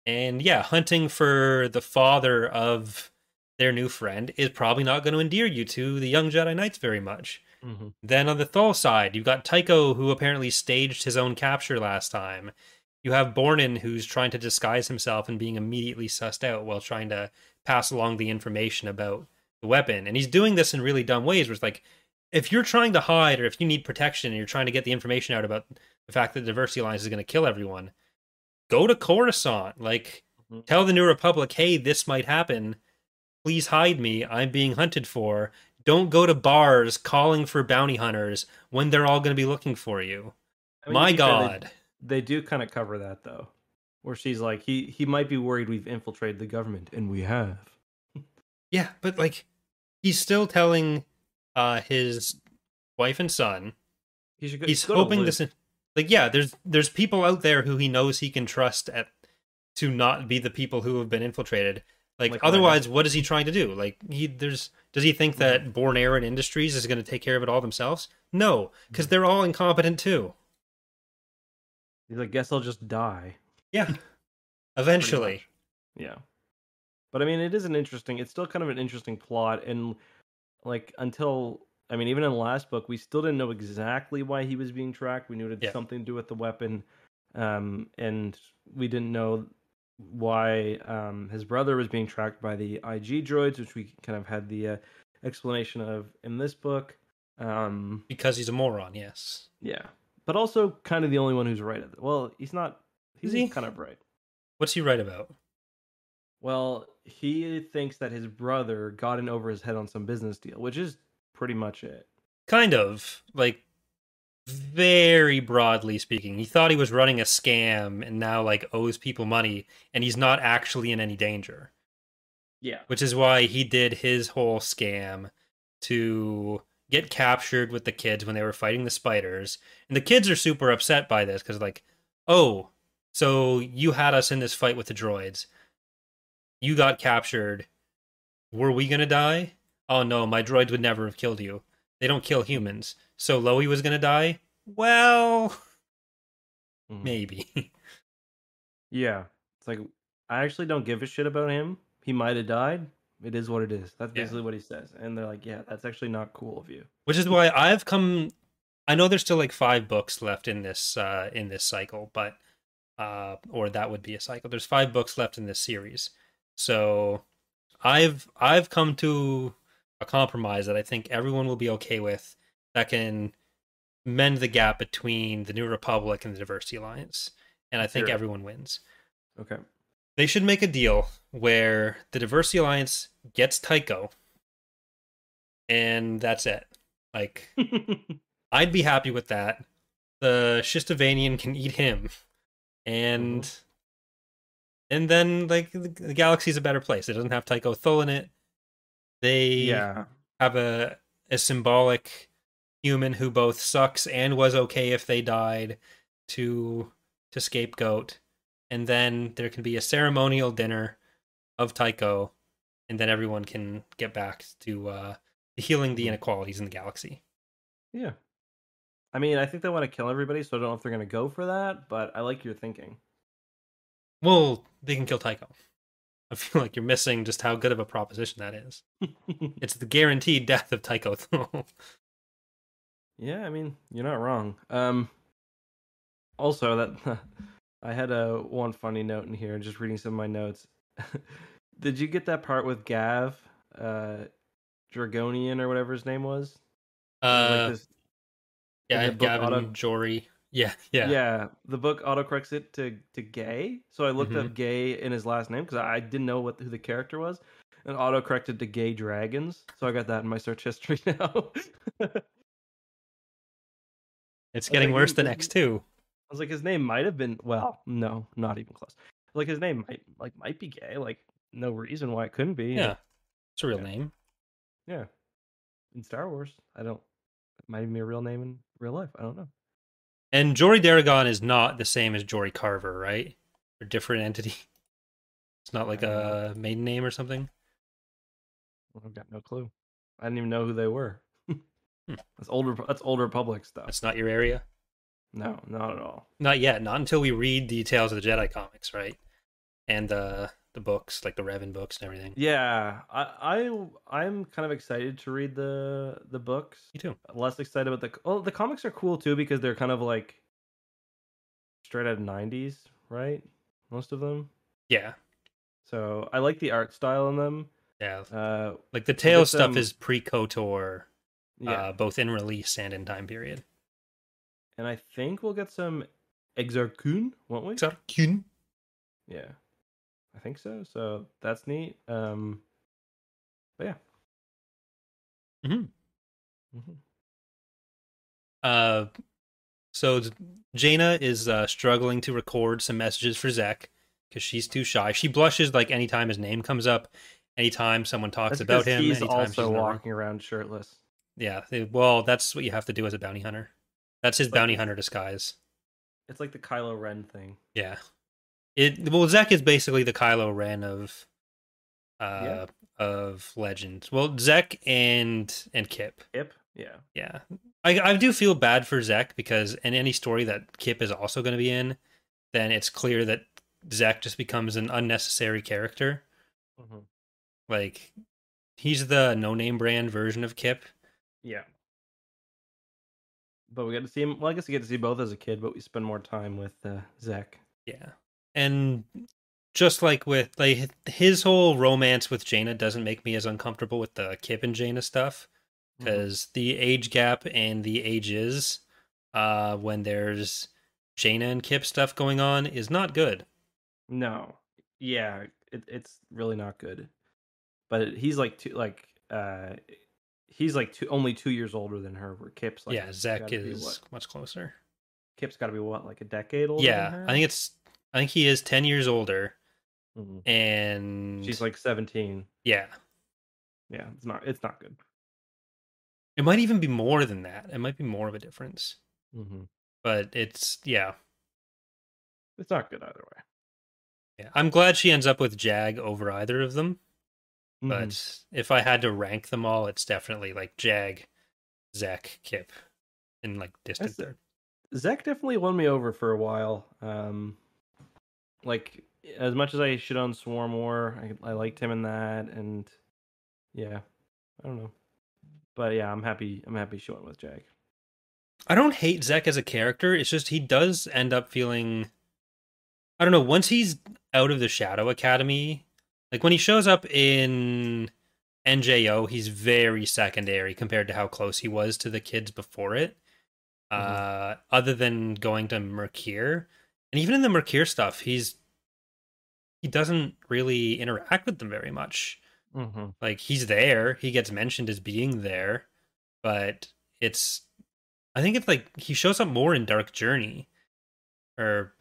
And, yeah, hunting for the father of their new friend is probably not going to endear you to the Young Jedi Knights very much. Mm-hmm. Then on the Thul side, you've got Tyko, who apparently staged his own capture last time. You have Bornin, who's trying to disguise himself and being immediately sussed out while trying to pass along the information about the weapon. And he's doing this in really dumb ways, where it's like, if you're trying to hide or if you need protection and you're trying to get the information out about the fact that the Diversity Alliance is going to kill everyone, go to Coruscant. Like, mm-hmm. tell the New Republic, hey, this might happen. Please hide me. I'm being hunted for. Don't go to bars calling for bounty hunters when they're all going to be looking for you. I mean, My God. They, they do kind of cover that, though. Where she's like, he, he might be worried we've infiltrated the government, and we have. Yeah, but, like, he's still telling uh, his wife and son. He should go, he's go hoping this... In, like, yeah, there's there's people out there who he knows he can trust at to not be the people who have been infiltrated. Like, like otherwise, what is he trying to do? Like, he there's does he think that Born Aaron Industries is going to take care of it all themselves? No, because they're all incompetent too. He's like, guess I'll just die. Yeah, eventually. Yeah, but I mean, it is an interesting. It's still kind of an interesting plot, and like until I mean, even in the last book, we still didn't know exactly why he was being tracked. We knew it had yeah. something to do with the weapon, um, and we didn't know why um, his brother was being tracked by the I G droids, which we kind of had the uh, explanation of in this book. Um, because he's a moron, yes. Yeah. But also kind of the only one who's right at it. Well, he's not... He's Is he? kind of right. What's he right about? Well, he thinks that his brother got in over his head on some business deal, which is pretty much it. Kind of. Like, very broadly speaking, he thought he was running a scam and now like owes people money, and he's not actually in any danger. Yeah, which is why he did his whole scam to get captured with the kids when they were fighting the spiders, and the kids are super upset by this because like, oh, so you had us in this fight with the droids, you got captured, were we gonna die? Oh no, my droids would never have killed you. They don't kill humans. So Loey was going to die? Well, mm. maybe. Yeah. It's like, I actually don't give a shit about him. He might have died. it is what it is. That's basically yeah. what he says. And they're like, yeah, that's actually not cool of you. Which is why I've come... I know there's still like five books left in this uh, in this cycle, but... Uh, or that would be a cycle. There's five books left in this series. So I've I've come to a compromise that I think everyone will be okay with, that can mend the gap between the New Republic and the Diversity Alliance. And I think sure. everyone wins. Okay. They should make a deal where the Diversity Alliance gets Tyko and that's it. Like, I'd be happy with that. The Shistavanian can eat him. And mm-hmm. and then like the, the galaxy's a better place. It doesn't have Tyko Thul in it. They yeah. have a a symbolic human who both sucks and was okay if they died to to scapegoat. And then there can be a ceremonial dinner of Tyko, and then everyone can get back to uh, healing the inequalities in the galaxy. Yeah. I mean, I think they want to kill everybody, so I don't know if they're going to go for that, but I like your thinking. Well, they can kill Tyko. I feel like you're missing just how good of a proposition that is. It's the guaranteed death of Tyko Thul. Yeah, I mean, you're not wrong. Um, also, that I had a one funny note in here, just reading some of my notes. Did you get that part with Gav, uh, Dragonian or whatever his name was? Uh... Like this- Yeah, the book Gavin auto... Jory. Yeah, yeah. Yeah, the book autocorrects it to, to gay. So I looked mm-hmm. up gay in his last name because I didn't know what who the character was, and autocorrected to gay dragons. So I got that in my search history now. It's getting worse than X two. I was like, his name might have been, well, no, not even close. Like, his name might like might be gay. Like, no reason why it couldn't be. Yeah, it's a real yeah. name. Yeah. In Star Wars, I don't. Might even be a real name in real life. I don't know. And Jory Daragon is not the same as Jory Carver, right? They're different entity. It's not like a know. maiden name or something. I've got no clue. I didn't even know who they were. hmm. That's older. That's older public stuff. That's not your area. No, not at all. Not yet. Not until we read details of the Jedi comics, right? And uh, the books, like the Revan books and everything. Yeah, I, I I'm kind of excited to read the the books. Me too. Less excited about the oh, the comics are cool too because they're kind of like straight out of nineties, right? Most of them. Yeah. So I like the art style in them. Yeah. Uh, like the Tao stuff them... is pre-KOTOR, yeah. uh, both in release and in time period. And I think we'll get some Exarchun, won't we? Exarchun. Yeah. I think so. So that's neat. Um, but yeah. Mm-hmm. Mm-hmm. Uh, so Jaina is uh, struggling to record some messages for Zekk because she's too shy. She blushes like anytime his name comes up, anytime someone talks that's about him. He's also she's walking around shirtless. Yeah. Well, that's what you have to do as a bounty hunter. That's his it's bounty like, hunter disguise. It's like the Kylo Ren thing. Yeah. It well, Zekk is basically the Kylo Ren of, uh, yeah. of Legends. Well, Zekk and and Kip. Kip, yeah, yeah. I I do feel bad for Zekk because in any story that Kip is also going to be in, then it's clear that Zekk just becomes an unnecessary character. Mm-hmm. Like, he's the no-name brand version of Kip. Yeah. But we got to see him. Well, I guess we get to see both as a kid, but we spend more time with uh, Zekk. Yeah. And just like with like his whole romance with Jaina doesn't make me as uncomfortable with the Kip and Jaina stuff because mm-hmm. the age gap and the ages uh, when there's Jaina and Kip stuff going on is not good. No, yeah, it, it's really not good. But he's like two, like uh, he's like two, only two years older than her. Where Kip's like yeah, Zekk is much closer. Kip's got to be what, like a decade older? Yeah, than her? I think it's. I think he is ten years older, mm-hmm. and she's like seventeen. Yeah, yeah, it's not. It's not good. It might even be more than that. It might be more of a difference. Mm-hmm. But it's yeah, it's not good either way. Yeah, I'm glad she ends up with Jag over either of them. Mm-hmm. But if I had to rank them all, it's definitely like Jag, Zekk, Kip, in like distant third. Zekk definitely won me over for a while. Um. Like, as much as I shit on Swarm War, I, I liked him in that, and yeah, I don't know. But yeah, I'm happy. I'm happy she went with Jag. I don't hate Zekk as a character. It's just he does end up feeling, I don't know, once he's out of the Shadow Academy, like when he shows up in N J O, he's very secondary compared to how close he was to the kids before it. Mm-hmm. Uh, other than going to Mercure, and even in the Mercure stuff, he's he doesn't really interact with them very much. Mm-hmm. Like he's there, he gets mentioned as being there, but it's, I think it's like he shows up more in Dark Journey, or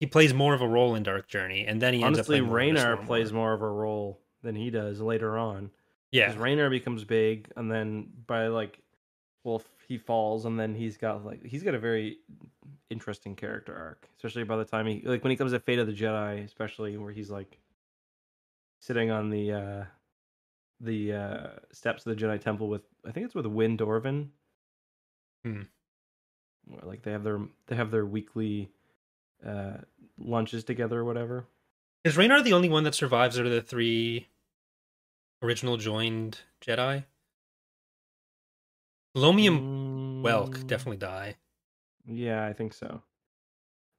he plays more of a role in Dark Journey, and then he honestly ends up Raynar plays more of a role than he does later on. Yeah, because Raynar becomes big, and then by like, well, he falls, and then he's got like he's got a very interesting character arc, especially by the time he like when he comes to Fate of the Jedi, especially where he's like sitting on the uh, the uh, steps of the Jedi Temple with I think it's with Wynn Dorvin. Hmm. Like they have their they have their weekly uh, lunches together or whatever. Is Raynar the only one that survives out of the three original joined Jedi? Lomi and mm. Welk definitely die. Yeah, I think so.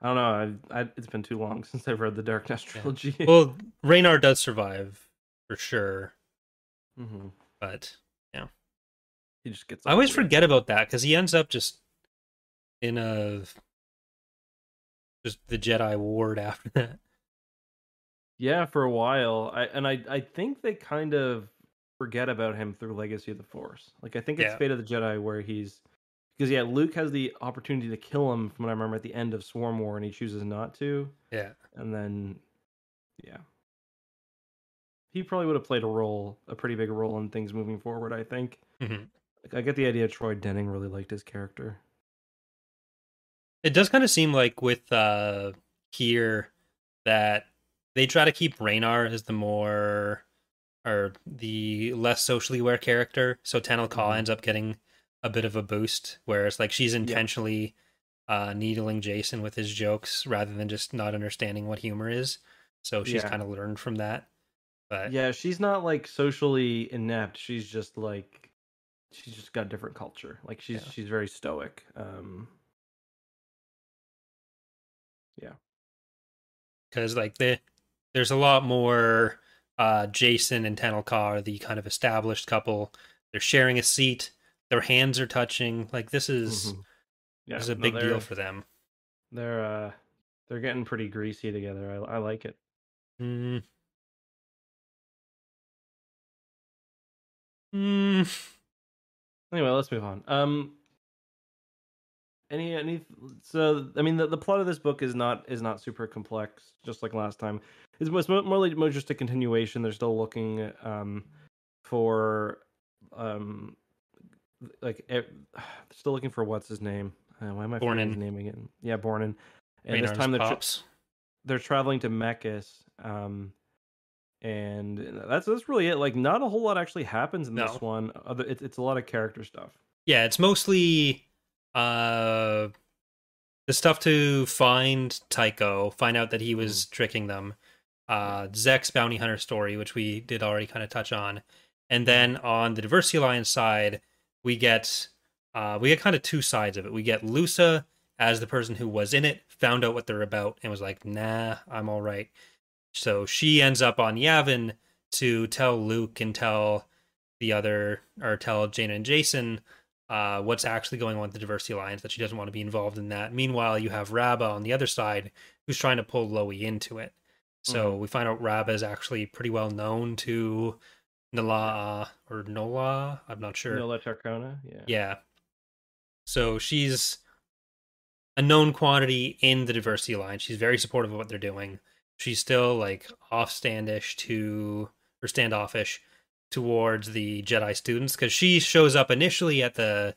I don't know. I, I, it's been too long since I've read the Darkness trilogy. Yeah. Well, Raynar does survive for sure, mm-hmm. but yeah. He just gets I always weird. forget about that because he ends up just in a just the Jedi ward after that. Yeah, for a while, I and I I think they kind of forget about him through Legacy of the Force. Like I think it's yeah. Fate of the Jedi where he's because yeah, Luke has the opportunity to kill him from what I remember at the end of Swarm War, and he chooses not to. Yeah, and then yeah, he probably would have played a role, a pretty big role in things moving forward. I think. Mm-hmm. I get the idea Troy Denning really liked his character. It does kind of seem like with uh, Kier that they try to keep Raynar as the more, or the less socially aware character. So Tan'il Ka mm-hmm. ends up getting a bit of a boost, where it's like she's intentionally yeah. uh, needling Jacen with his jokes rather than just not understanding what humor is. So she's yeah. kind of learned from that. But yeah, she's not like socially inept. She's just like... she's just got a different culture. Like she's yeah. she's very stoic. Um, yeah, because like the there's a lot more. Uh, Jacen and Tan'il Ka are the kind of established couple. They're sharing a seat. Their hands are touching. Like this is mm-hmm. yeah, this is a no, big deal for them. They're uh, they're getting pretty greasy together. I I like it. Hmm. Hmm. Anyway, let's move on. Um, any any so I mean the, the plot of this book is not is not super complex, just like last time. It's, it's more, more like more just a continuation. They're still looking um for um like they're still looking for what's his name? Uh, why am I naming it? Yeah, Bornin. And Raynar's this time they're tra- they're traveling to Mekis. Um, And that's that's really it. Like, not a whole lot actually happens in no. this one. Other, it's it's a lot of character stuff. Yeah, it's mostly uh, the stuff to find Tyko, find out that he was mm. tricking them. Uh, Zek's bounty hunter story, which we did already kind of touch on, and then on the Diversity Alliance side, we get uh, we get kind of two sides of it. We get Lusa as the person who was in it, found out what they're about, and was like, "Nah, I'm all right." So she ends up on Yavin to tell Luke and tell the other, or tell Jaina and Jacen uh, what's actually going on with the Diversity Alliance, that she doesn't want to be involved in that. Meanwhile, you have Raaba on the other side who's trying to pull Lowie into it. So mm-hmm. we find out Raaba is actually pretty well known to Nala or Nola, I'm not sure. Nola Tarkona, yeah. Yeah. So she's a known quantity in the Diversity Alliance. She's very supportive of what they're doing. She's still like offstandish to, or standoffish towards the Jedi students, because she shows up initially at the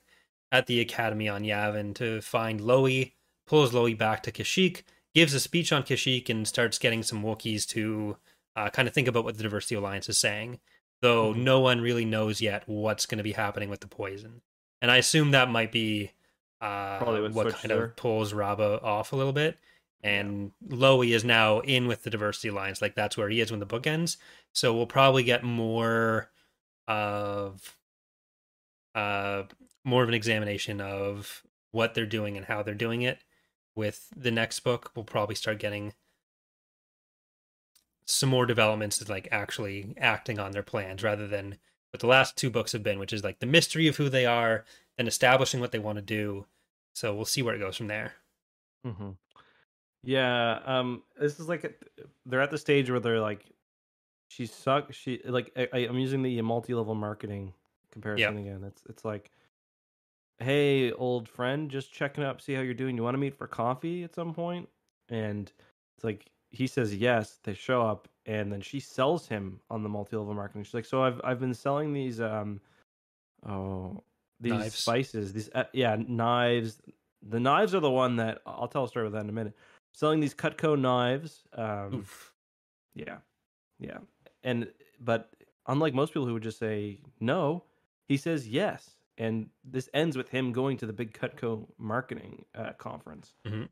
at the academy on Yavin to find Lowie, pulls Lowie back to Kashyyyk, gives a speech on Kashyyyk, and starts getting some Wookiees to uh, kind of think about what the Diversity Alliance is saying. Though mm-hmm. no one really knows yet what's going to be happening with the poison, and I assume that might be uh, what kind there. of pulls Raaba off a little bit. And Lowie is now in with the Diversity Alliance. Like, that's where he is when the book ends. So we'll probably get more of uh, more of an examination of what they're doing and how they're doing it. With the next book, we'll probably start getting some more developments of like actually acting on their plans, rather than what the last two books have been, which is like the mystery of who they are and establishing what they want to do. So we'll see where it goes from there. Mm-hmm. Yeah, um, this is like a, they're at the stage where they're like, she sucks. She like I, I'm using the multi-level marketing comparison yep. again. It's it's like, hey, old friend, just checking up, see how you're doing. You want to meet for coffee at some point? And it's like he says yes. They show up, and then she sells him on the multi-level marketing. She's like, so I've I've been selling these um, oh these knives. spices. These uh, yeah knives. The knives are the one that I'll tell a story with that in a minute. Selling these Cutco knives, um, Oof. yeah, yeah, and but unlike most people who would just say no, he says yes, and this ends with him going to the big Cutco marketing uh, conference. Mm-hmm.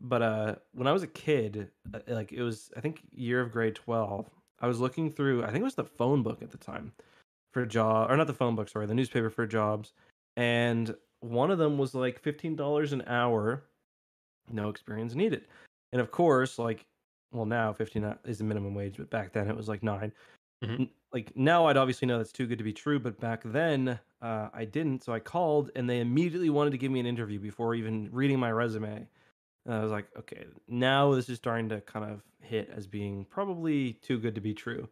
But uh, when I was a kid, like it was, I think year of grade twelve, I was looking through, I think it was the phone book at the time for job, or not the phone book, sorry, the newspaper for jobs, and one of them was like fifteen dollars an hour. No experience needed. And of course, like, well, now fifteen is the minimum wage, but back then it was like nine. Mm-hmm. Like, now I'd obviously know that's too good to be true, but back then uh, I didn't. So I called and they immediately wanted to give me an interview before even reading my resume. And I was like, okay, now this is starting to kind of hit as being probably too good to be true.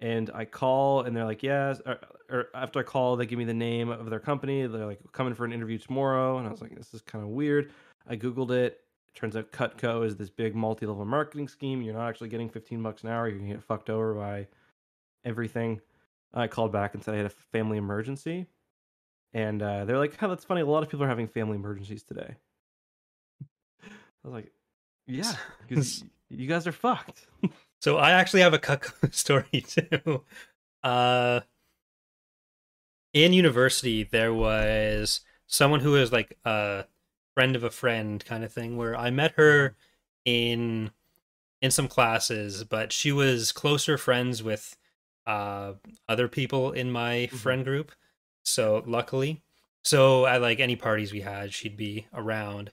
And I call and they're like, yes. Or, or after I call, they give me the name of their company. They're like, coming for an interview tomorrow. And I was like, this is kind of weird. I Googled it. Turns out Cutco is this big multi-level marketing scheme. You're not actually getting fifteen bucks an hour. You're going to get fucked over by everything. I called back and said I had a family emergency. And uh, they're like, oh, that's funny. A lot of people are having family emergencies today. I was like, yeah, because you guys are fucked. So I actually have a Cutco story too. Uh, in university, there was someone who was like... Uh, friend of a friend kind of thing, where I met her in in some classes, but she was closer friends with uh other people in my mm-hmm. friend group. So luckily, so at like any parties we had, she'd be around.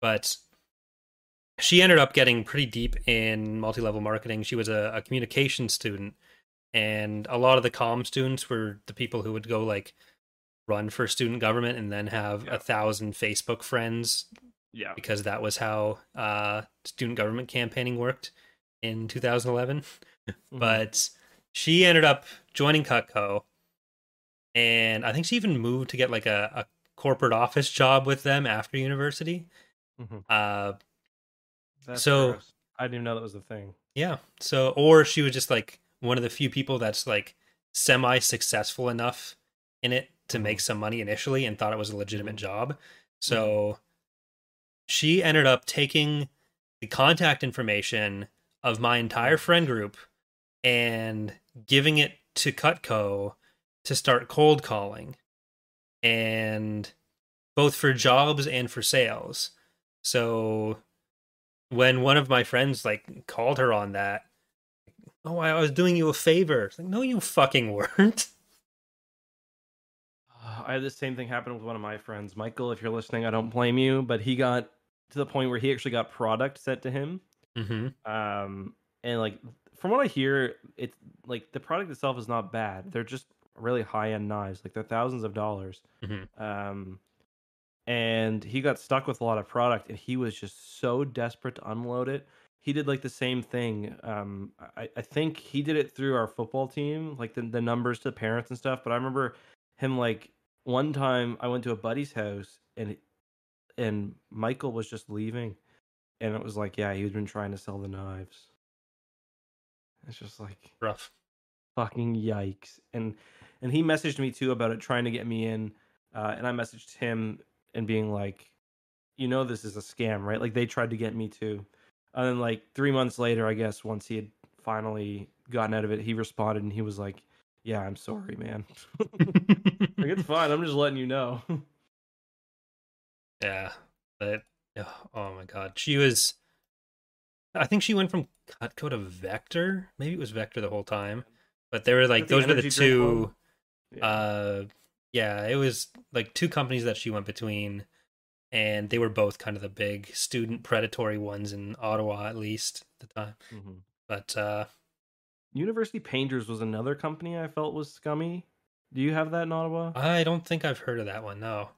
But she ended up getting pretty deep in multi-level marketing. She was a, a communication student, and a lot of the comm students were the people who would go like run for student government and then have yeah. a thousand Facebook friends. Yeah. Because that was how uh, student government campaigning worked in two thousand eleven. Mm-hmm. But she ended up joining Cutco. And I think she even moved to get like a, a corporate office job with them after university. Mm-hmm. Uh, that's so gross. I didn't even know that was a thing. Yeah. So, or she was just like one of the few people that's like semi-successful enough in it to make some money initially and thought it was a legitimate job. So she ended up taking the contact information of my entire friend group and giving it to Cutco to start cold calling, and both for jobs and for sales. So when one of my friends like called her on that, oh, I was doing you a favor. It's like, no, you fucking weren't. I had the same thing happen with one of my friends. Michael, if you're listening, I don't blame you, but he got to the point where he actually got product sent to him. Mm-hmm. Um, and like, from what I hear, it's like the product itself is not bad. They're just really high end knives. Like, they're thousands of dollars. Mm-hmm. Um, and he got stuck with a lot of product, and he was just so desperate to unload it. He did like the same thing. Um, I, I think he did it through our football team, like the, the numbers to the parents and stuff. But I remember him like, one time I went to a buddy's house, and and Michael was just leaving, and it was like, yeah, he's been trying to sell the knives. It's just like rough, fucking yikes. And and he messaged me too about it, trying to get me in, uh, and I messaged him and being like, you know, this is a scam, right? Like, they tried to get me too. And then like three months later, I guess once he had finally gotten out of it, he responded and he was like, yeah, I'm sorry, man. Like, it's fine. I'm just letting you know. Yeah. But, oh, my God. She was... I think she went from Cutco to Vector. Maybe it was Vector the whole time. But they were like... Those were the two Yeah. Uh, yeah, it was like two companies that she went between, and they were both kind of the big student predatory ones in Ottawa, at least at the time. Mm-hmm. But uh, University Painters was another company I felt was scummy. Do you have that in Ottawa? I don't think I've heard of that one. No.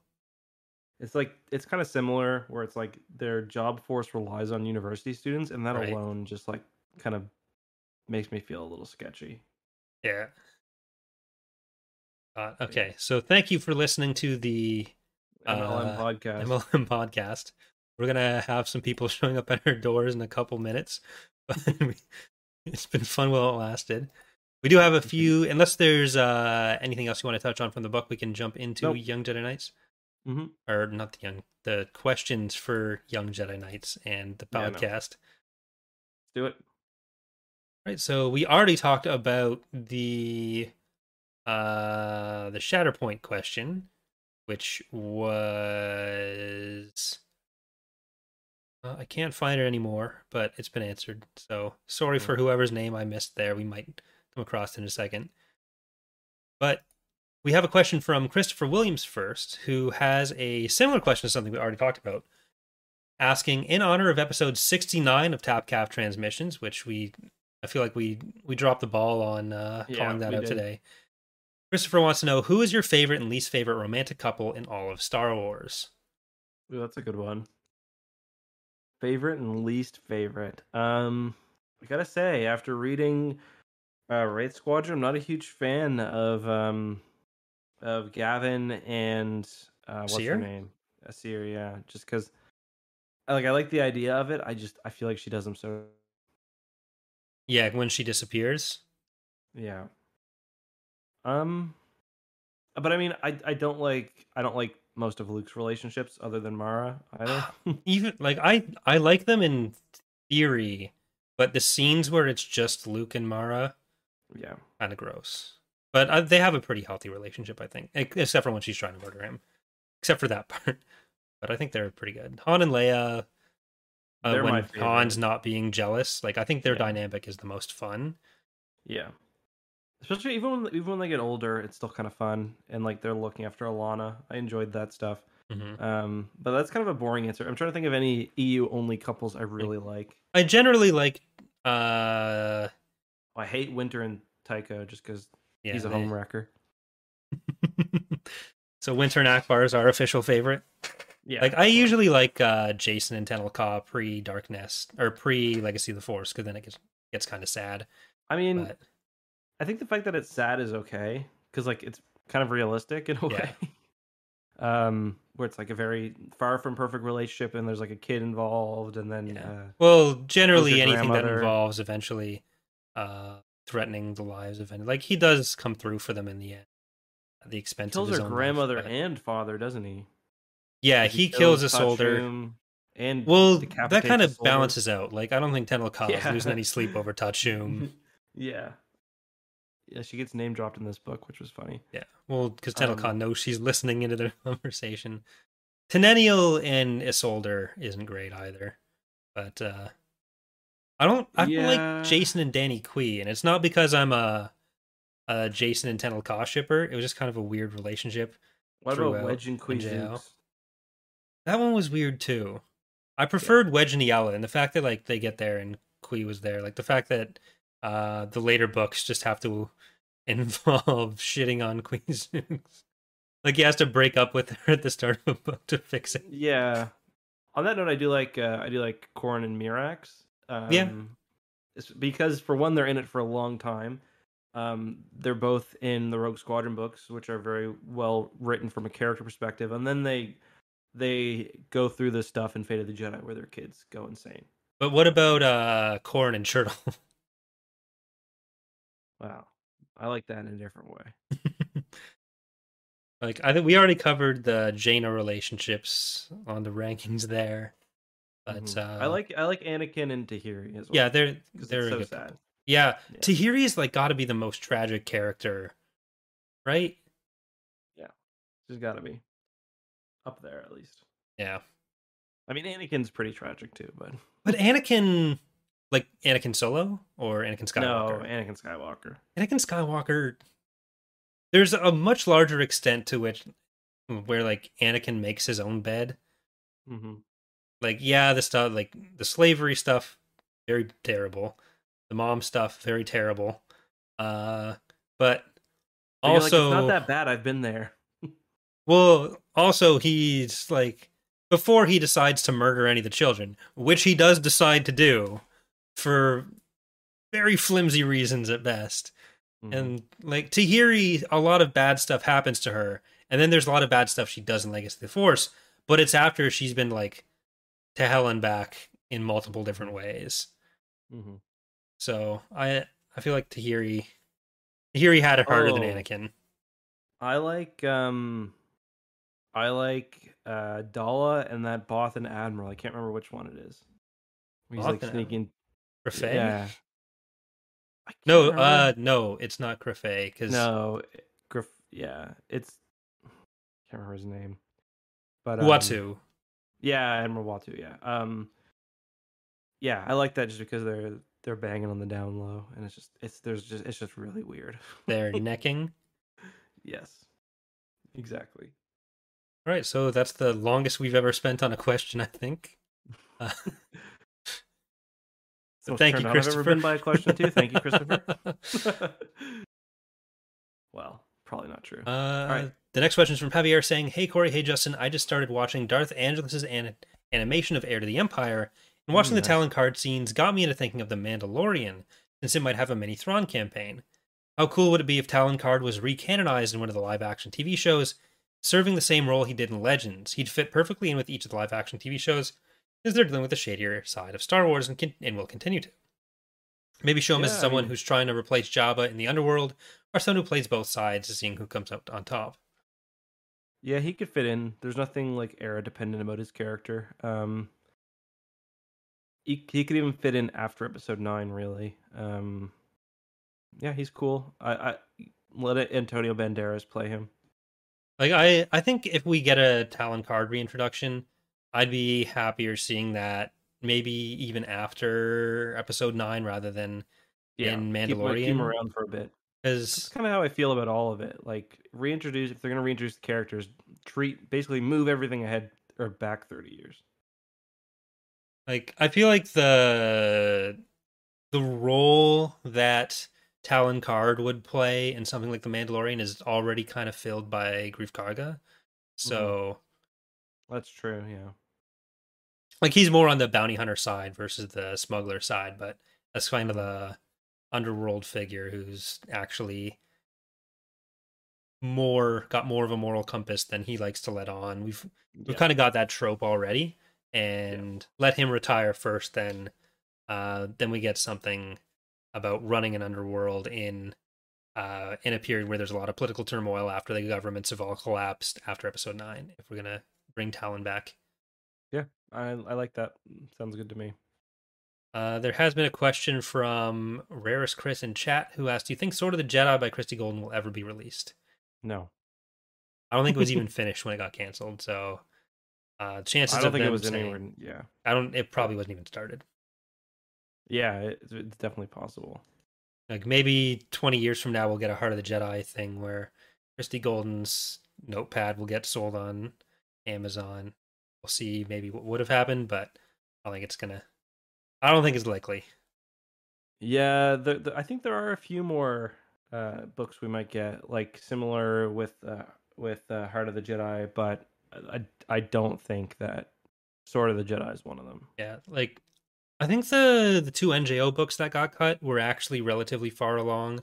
It's like, it's kind of similar where it's like their job force relies on university students, and that right. alone just like kind of makes me feel a little sketchy. Yeah. Uh, okay. So thank you for listening to the uh, M L M podcast. M L M podcast. We're going to have some people showing up at our doors in a couple minutes. It's been fun while it lasted. We do have a few, unless there's uh, anything else you want to touch on from the book, we can jump into nope. Young Jedi Knights. Mm-hmm. Or not the young, the questions for Young Jedi Knights and the podcast. Yeah, no. Let's do it. All right, so we already talked about the uh, the Shatterpoint question, which was uh, I can't find it anymore, but it's been answered. So sorry mm-hmm. for whoever's name I missed there. We might come across in a second, but. We have a question from Christopher Williams first, who has a similar question to something we already talked about, asking, in honor of episode sixty-nine of TapCap Transmissions, which we, I feel like we, we dropped the ball on uh, yeah, calling that out did. today. Christopher wants to know, who is your favorite and least favorite romantic couple in all of Star Wars? Ooh, that's a good one. Favorite and least favorite. Um, I gotta say, after reading uh, Wraith Squadron, I'm not a huge fan of... Um, Of Gavin and uh, what's Seer? her name? Seer, yeah. Just because, like, I like the idea of it. I just I feel like she does them so. Yeah, when she disappears. Yeah. Um, but I mean, I I don't like I don't like most of Luke's relationships other than Mara either. Even like I I like them in theory, but the scenes where it's just Luke and Mara, yeah, kind of gross. But they have a pretty healthy relationship, I think, except for when she's trying to murder him, except for that part. But I think they're pretty good. Han and Leia, uh, they're when my favorite. Han's not being jealous, like I think their yeah. dynamic is the most fun. Yeah, especially even when, even when they get older, it's still kind of fun, and like they're looking after Alana. I enjoyed that stuff. Mm-hmm. Um, but that's kind of a boring answer. I'm trying to think of any E U only couples I really like. I generally like. Uh... I hate Winter and Tyko just because. Yeah, he's a they... homewrecker. So Winter and Akbar is our official favorite. Yeah, like I usually like uh, Jacen and Tenel Ka pre Darkness or pre Legacy of the Force, because then it gets gets kind of sad. I mean, but... I think the fact that it's sad is okay because like it's kind of realistic in a way. Yeah. um, where it's like a very far from perfect relationship, and there's like a kid involved, and then yeah. uh, well, generally anything that involves eventually. Uh, threatening the lives of, and like he does come through for them in the end at the expense he kills of his her own grandmother life. And father, doesn't he? Yeah, he, he kills, kills a soldier, and well, that kind of balances out. Like I don't think Tenel Ka yeah. is losing any sleep over Tachum. yeah, yeah, she gets name dropped in this book, which was funny. Yeah, well, because Tenel Ka um, knows she's listening into their conversation. Teneniel and Isolder isn't great either, but. uh I don't. I yeah. don't like Jacen and Danny Kui, and it's not because I'm a, a Jacen and Tenel Ka shipper. It was just kind of a weird relationship. What about Wedge and Kui? That one was weird too. I preferred yeah. Wedge and Iala, and the fact that like they get there and Kui was there, like the fact that uh, the later books just have to involve shitting on Kui Zoox. Like he has to break up with her at the start of a book to fix it. Yeah. On that note, I do like uh, I do like Corrin and Mirax. Um, yeah, it's because for one, they're in it for a long time. Um, they're both in the Rogue Squadron books, which are very well written from a character perspective, and then they they go through this stuff in Fate of the Jedi where their kids go insane. But what about uh, Corrin and Chirtle? Wow, I like that in a different way. Like I think we already covered the Jaina relationships on the rankings there. But, uh, I like I like Anakin and Tahiri as well. Yeah, they're they're so sad. Yeah, yeah, Tahiri is like got to be the most tragic character, right? Yeah, she's got to be up there at least. Yeah, I mean Anakin's pretty tragic too, but but Anakin, like Anakin Solo or Anakin Skywalker? No, Anakin Skywalker. Anakin Skywalker There's a much larger extent to which where like Anakin makes his own bed. Mm-hmm. Like, yeah, the stuff, like the slavery stuff, very terrible. The mom stuff, very terrible. Uh, but, but also, like, it's not that bad. I've been there. Well, also he's like, before he decides to murder any of the children, which he does decide to do for very flimsy reasons at best. Mm-hmm. And like Tahiri, a lot of bad stuff happens to her. And then there's a lot of bad stuff she does in Legacy of the Force, but it's after she's been like to hell and back in multiple different ways. Mm-hmm. So I I feel like Tahiri Tahiri had it harder oh, than Anakin. I like um I like uh Dala and that Bothan Admiral. I can't remember which one it is. He's Bothan like sneaking Crefay? Yeah. No, remember. uh no, it's not Crefay cuz No, Grif- yeah, it's I can't remember his name. But um, Uatu. Yeah, Admiral Uatu, yeah. Um Yeah, I like that just because they're they're banging on the down low and it's just it's there's just it's just really weird. They're necking. Yes. Exactly. All right, so that's the longest we've ever spent on a question, I think. Uh, so thank you, Christopher. I've ever been by a question too. Thank you, Christopher. Well, probably not true. Uh, All right. The next question is from Javier saying, "Hey Corey, hey Justin, I just started watching Darth Angelus's an- animation of Heir to the Empire, and watching mm, the nice. Talon card scenes got me into thinking of The Mandalorian, since it might have a mini Thrawn campaign. How cool would it be if Talon card was recanonized in one of the live-action T V shows, serving the same role he did in Legends? He'd fit perfectly in with each of the live-action T V shows, as they're dealing with the shadier side of Star Wars and, can- and will continue to. Maybe show him yeah, as someone I mean... who's trying to replace Jabba in the underworld, or someone who plays both sides, seeing who comes out on top." Yeah, he could fit in. There's nothing like era-dependent about his character. Um, he, he could even fit in after Episode Nine, really. Um, yeah, he's cool. I, I let it Antonio Banderas play him. Like I, I think if we get a Talon card reintroduction, I'd be happier seeing that. Maybe even after Episode Nine, rather than yeah, in Mandalorian. Keep, keep him around for a bit. That's kind of how I feel about all of it. Like, reintroduce, if they're going to reintroduce the characters, treat, basically move everything ahead or back thirty years. Like, I feel like the the role that Talon Card would play in something like The Mandalorian is already kind of filled by Greef Karga. So... Mm-hmm. That's true, yeah. Like, he's more on the bounty hunter side versus the smuggler side, but that's kind of the underworld figure who's actually more got more of a moral compass than he likes to let on. We've yeah. we've kind of got that trope already, and yeah. let him retire first. Then, uh, then we get something about running an underworld in uh, in a period where there's a lot of political turmoil after the governments have all collapsed after Episode Nine. If we're gonna bring Talon back, yeah, I I like that. Sounds good to me. Uh, there has been a question from Rarest Chris in chat who asked, "Do you think Sword of the Jedi by Christy Golden will ever be released?" No. I don't think it was even finished when it got canceled, so uh, chances I don't of think them it was saying, anywhere, yeah. I don't it probably wasn't even started. Yeah, it, it's definitely possible. Like maybe twenty years from now we'll get a Heart of the Jedi thing where Christy Golden's notepad will get sold on Amazon. We'll see maybe what would have happened, but I don't think it's going to I don't think it's likely. Yeah, the, the, I think there are a few more uh, books we might get, like similar with uh, with uh, Heart of the Jedi, but I I don't think that Sword of the Jedi is one of them. Yeah, like I think the the two N J O books that got cut were actually relatively far along.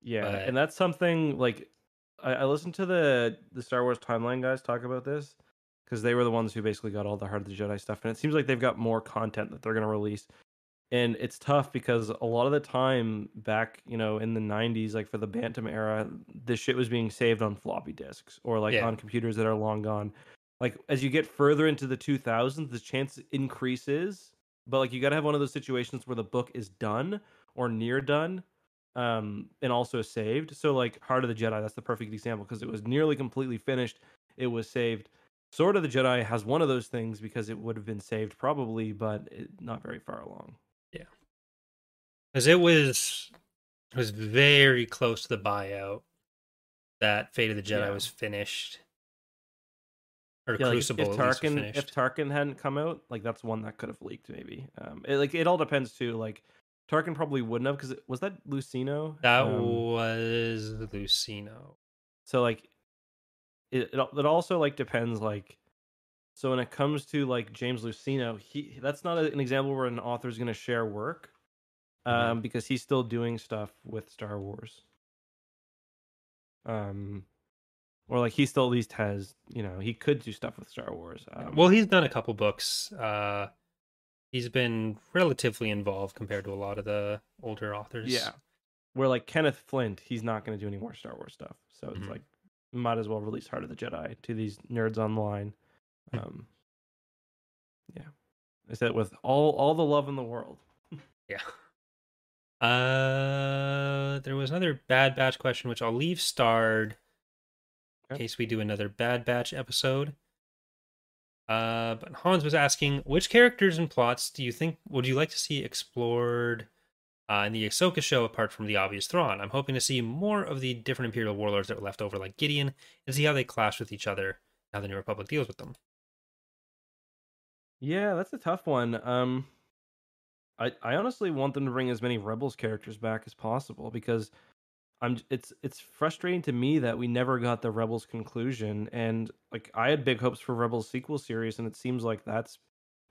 Yeah, but... and that's something like I, I listened to the the Star Wars timeline guys talk about this, because they were the ones who basically got all the Heart of the Jedi stuff. And it seems like they've got more content that they're going to release. And it's tough because a lot of the time back, you know, in the nineties, like for the Bantam era, this shit was being saved on floppy disks or like yeah. on computers that are long gone. Like as you get further into the two thousands, the chance increases. But like you got to have one of those situations where the book is done or near done um, and also saved. So like Heart of the Jedi, that's the perfect example because it was nearly completely finished. It was saved. Sword of the Jedi has one of those things because it would have been saved probably, but it, not very far along. Yeah. Because it was, it was very close to the buyout that Fate of the Jedi yeah. was finished. Or yeah, Crucible, like if, if Tarkin, if Tarkin hadn't come out, like that's one that could have leaked maybe. Um, it, like it all depends too. Like Tarkin probably wouldn't have because was that Lucino? That um, was Lucino. So like it, it it also like depends like so when it comes to like James Lucino, he that's not an example where an author is going to share work, um, mm-hmm. because he's still doing stuff with Star Wars. Um. Or like he still at least has, you know, he could do stuff with Star Wars. Um, well, he's done a couple books. Uh, he's been relatively involved compared to a lot of the older authors. Yeah, where like Kenneth Flint, he's not going to do any more Star Wars stuff. So it's mm-hmm. like might as well release Heart of the Jedi to these nerds online. Um, yeah, I said with all all the love in the world. Yeah. Uh, there was another Bad Batch question, which I'll leave starred. In case we do another Bad Batch episode. Uh, but Hans was asking, which characters and plots do you think would you like to see explored uh, in the Ahsoka show apart from the obvious Thrawn? I'm hoping to see more of the different Imperial warlords that were left over, like Gideon, and see how they clash with each other, how the New Republic deals with them. Yeah, that's a tough one. Um, I I honestly want them to bring as many Rebels characters back as possible because I'm it's it's frustrating to me that we never got the Rebels conclusion, and like I had big hopes for Rebels sequel series, and it seems like that's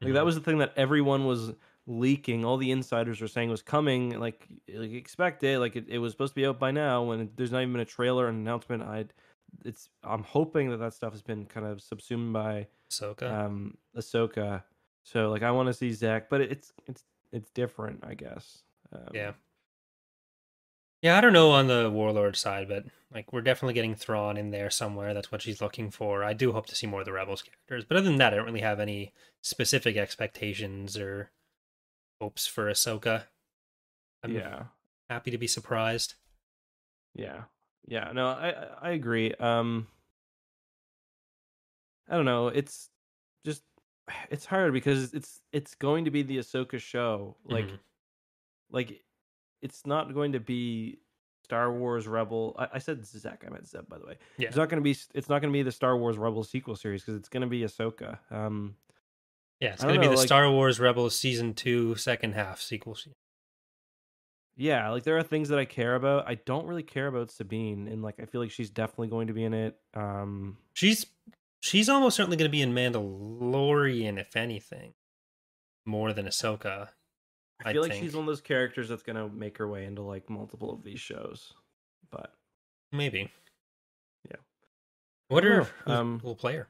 like mm-hmm. that was the thing that everyone was leaking, all the insiders were saying was coming, like, like expect it, like it, it was supposed to be out by now, when there's not even been a trailer, an announcement. I it's I'm hoping that that stuff has been kind of subsumed by Ahsoka. Um, Ahsoka. So like I want to see Zekk, but it's it's it's different, I guess. Um, yeah. Yeah, I don't know on the warlord side, but like we're definitely getting Thrawn in there somewhere. That's what she's looking for. I do hope to see more of the Rebels characters, but other than that, I don't really have any specific expectations or hopes for Ahsoka. I'm yeah. happy to be surprised. Yeah, yeah, no, I I agree. Um, I don't know. It's just it's hard because it's it's going to be the Ahsoka show, like mm-hmm. like. It's not going to be Star Wars Rebel. I, I said Zekk. I meant Zeb, by the way. Yeah. It's not going to be. It's not going to be the Star Wars Rebels sequel series because it's going to be Ahsoka. Um, yeah, it's going to be the like, Star Wars Rebels season two second half sequel series. Yeah, like there are things that I care about. I don't really care about Sabine, and like I feel like she's definitely going to be in it. Um, she's she's almost certainly going to be in Mandalorian, if anything, more than Ahsoka. I feel I like think. she's one of those characters that's gonna make her way into like multiple of these shows, but maybe, yeah. What are oh, um little player?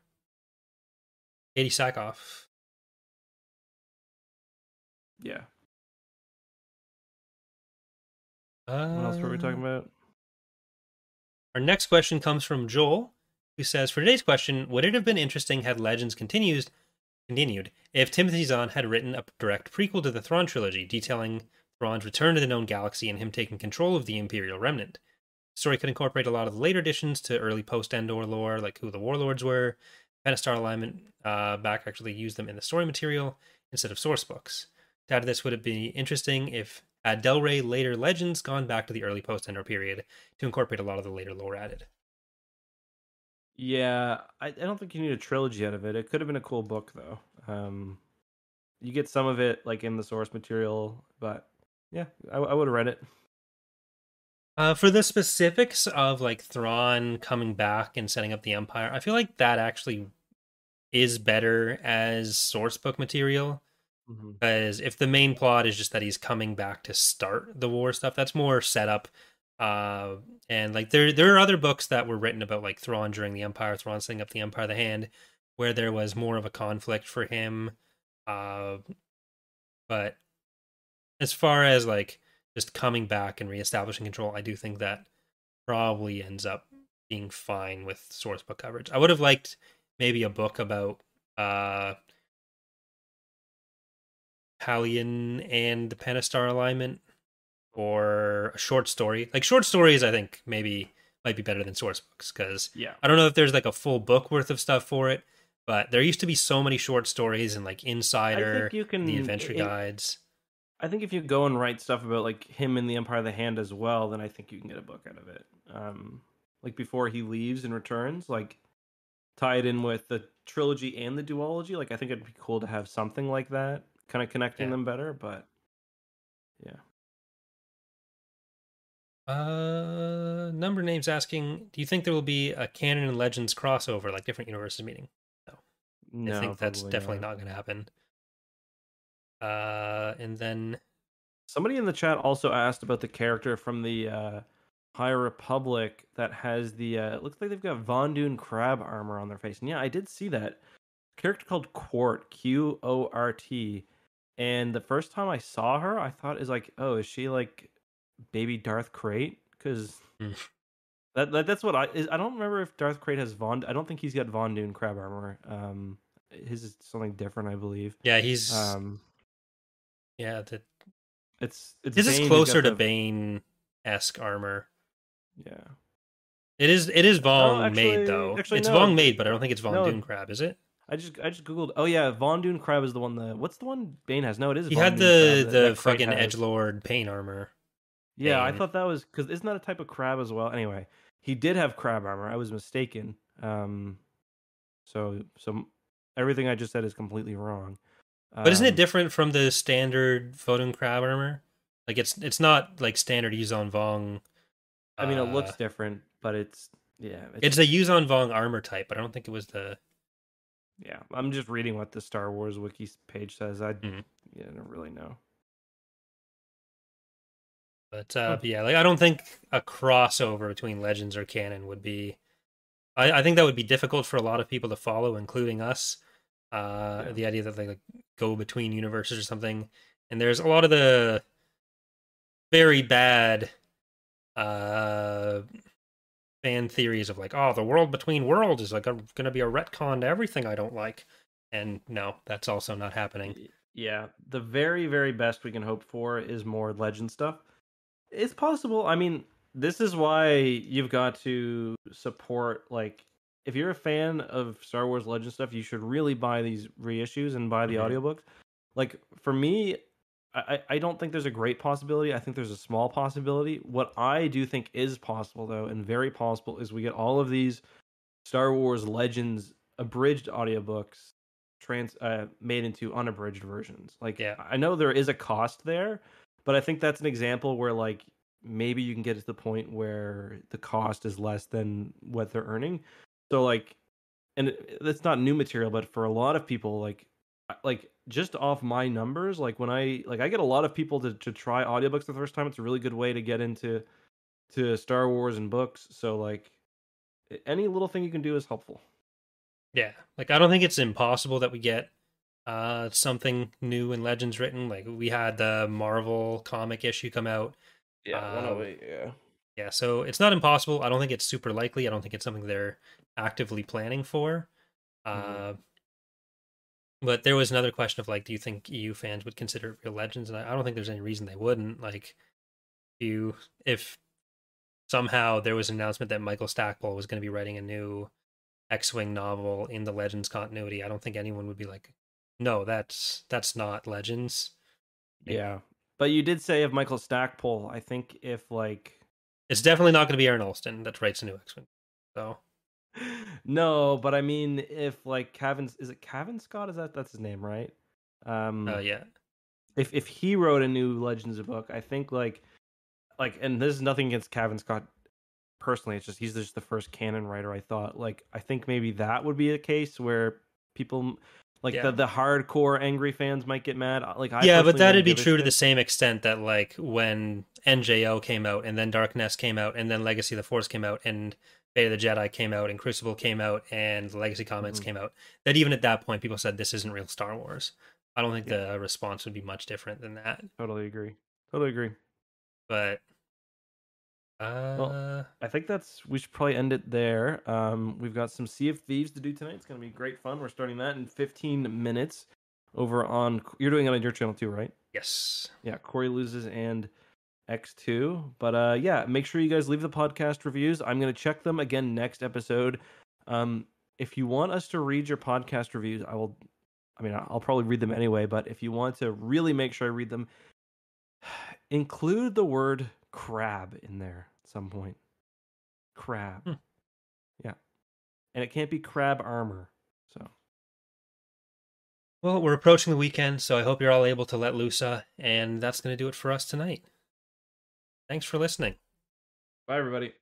Katie Sackhoff. Yeah. Uh, what else were we talking about? Our next question comes from Joel, who says, "For today's question, would it have been interesting had Legends continues?" Continued, if Timothy Zahn had written a direct prequel to the Thrawn trilogy, detailing Thrawn's return to the known galaxy and him taking control of the Imperial Remnant. The story could incorporate a lot of the later additions to early post-Endor lore, like who the Warlords were. Pentastar Alignment uh, back actually used them in the story material instead of source books. To add to this, would it be interesting if had Del Rey later Legends gone back to the early post-Endor period to incorporate a lot of the later lore added? Yeah, I, I don't think you need a trilogy out of it. It could have been a cool book, though. Um, you get some of it, like, in the source material, but, yeah, I, I would have read it. Uh, for the specifics of, like, Thrawn coming back and setting up the Empire, I feel like that actually is better as source book material. Mm-hmm. Because if the main plot is just that he's coming back to start the war stuff, that's more set up. Uh, and like there, there are other books that were written about like Thrawn during the Empire, Thrawn setting up the Empire of the Hand, where there was more of a conflict for him. Uh, but as far as like just coming back and reestablishing control, I do think that probably ends up being fine with source book coverage. I would have liked maybe a book about uh, Pallian and the Pentastar Alignment. Or a short story. Like, short stories, I think, maybe might be better than source books. Because yeah. I don't know if there's, like, a full book worth of stuff for it. But there used to be so many short stories and, like, Insider, you can, the Adventure it, Guides. I think if you go and write stuff about, like, him in the Empire of the Hand as well, then I think you can get a book out of it. Um, like before he leaves and returns, like tie it in with the trilogy and the duology. Like I think it'd be cool to have something like that, kind of connecting yeah. them better. But yeah. Uh, number names asking, do you think there will be a canon and legends crossover, like different universes meeting? No, no I think that's definitely not, not going to happen. Uh, and then somebody in the chat also asked about the character from the uh, High Republic that has the. Uh, it looks like they've got Von Dune crab armor on their face, and yeah, I did see that character called Quort, Q O R T, and the first time I saw her, I thought is like, oh, is she like baby Darth Krayt? Because mm. that, that that's what I is, I don't remember if Darth Krayt has Von. I don't think he's got Von Dune crab armor. Um, his is something different, I believe. Yeah, he's. Um, yeah, that it's, it's this Bane is closer to the... Bane-esque armor. Yeah, it is. It is Vong no, actually, made though. Actually, it's no. Vong made, but I don't think it's Von no. Dune crab, is it? I just I just googled. Oh yeah, Von Dune crab is the one. The what's the one Bane has? No, it is. He Von had Dune the crab, the, the fucking edgelord pain armor. Yeah, Bane. I thought that was because isn't that a type of crab as well? Anyway, he did have crab armor. I was mistaken. Um, so so everything I just said is completely wrong. But um, isn't it different from the standard Vodun crab armor? Like it's it's not like standard Yuuzhan Vong. I mean, it looks uh, different, but it's yeah. It's, it's a Yuuzhan Vong armor type, but I don't think it was the. Yeah, I'm just reading what the Star Wars wiki page says. I mm-hmm. yeah, I don't really know. But uh, huh. yeah, like I don't think a crossover between Legends or canon would be. I, I think that would be difficult for a lot of people to follow, including us. Uh, yeah. The idea that they like go between universes or something, and there's a lot of the very bad. Uh, fan theories of like, oh, the world between worlds is like going to be a retcon to everything I don't like, and no, that's also not happening. Yeah, the very, very best we can hope for is more Legend stuff. It's possible. I mean, this is why you've got to support. Like, if you're a fan of Star Wars Legend stuff, you should really buy these reissues and buy the mm-hmm. audiobooks. Like for me. I, I don't think there's a great possibility. I think there's a small possibility. What I do think is possible, though, and very possible, is we get all of these Star Wars Legends abridged audiobooks trans uh, made into unabridged versions. Like, yeah. I know there is a cost there, but I think that's an example where, like, maybe you can get to the point where the cost is less than what they're earning. So, like, and that's not new material, but for a lot of people, like, like just off my numbers, like when I like I get a lot of people to, to try audiobooks the first time. It's a really good way to get into to Star Wars and books. So like any little thing you can do is helpful. Yeah, like I don't think it's impossible that we get uh, something new in Legends written. Like we had the Marvel comic issue come out. Yeah, um, yeah, yeah. So it's not impossible. I don't think it's super likely. I don't think it's something they're actively planning for. Mm-hmm. Uh, But there was another question of, like, do you think E U fans would consider it real Legends? And I don't think there's any reason they wouldn't. Like, you, if somehow there was an announcement that Michael Stackpole was going to be writing a new X-Wing novel in the Legends continuity, I don't think anyone would be like, no, that's that's not Legends. Yeah. But you did say of Michael Stackpole, I think if, like... It's definitely not going to be Aaron Alston that writes a new X-Wing. So... No, but I mean, if like Kevin, is it Kevin Scott? Is that that's his name, right? Um, oh yeah. If if he wrote a new Legends book, I think like, like, and this is nothing against Kevin Scott personally. It's just he's just the first canon writer. I thought like I think maybe that would be a case where people like yeah. the the hardcore angry fans might get mad. Like I yeah, but that'd be true to the same extent that like when N J O came out and then Darkness came out and then Legacy of the Force came out and Fate of the Jedi came out and Crucible came out and Legacy Comics mm-hmm. came out, that even at that point people said this isn't real Star Wars. I don't think yeah. the response would be much different than that. Totally agree. Totally agree. But uh well, I think that's we should probably end it there. Um we've got some Sea of Thieves to do tonight. It's gonna be great fun. We're starting that in fifteen minutes over on you're doing it on your channel too, right? Yes. Yeah, Corey Loses and X two, but uh yeah, make sure you guys leave the podcast reviews. I'm going to check them again next episode. Um if you want us to read your podcast reviews, I will I mean I'll probably read them anyway, but if you want to really make sure I read them, include the word crab in there at some point. crab. Hmm. Yeah. And it can't be crab armor. So. Well, we're approaching the weekend, so I hope you're all able to let Lusa. And that's going to do it for us tonight. Thanks for listening. Bye, everybody.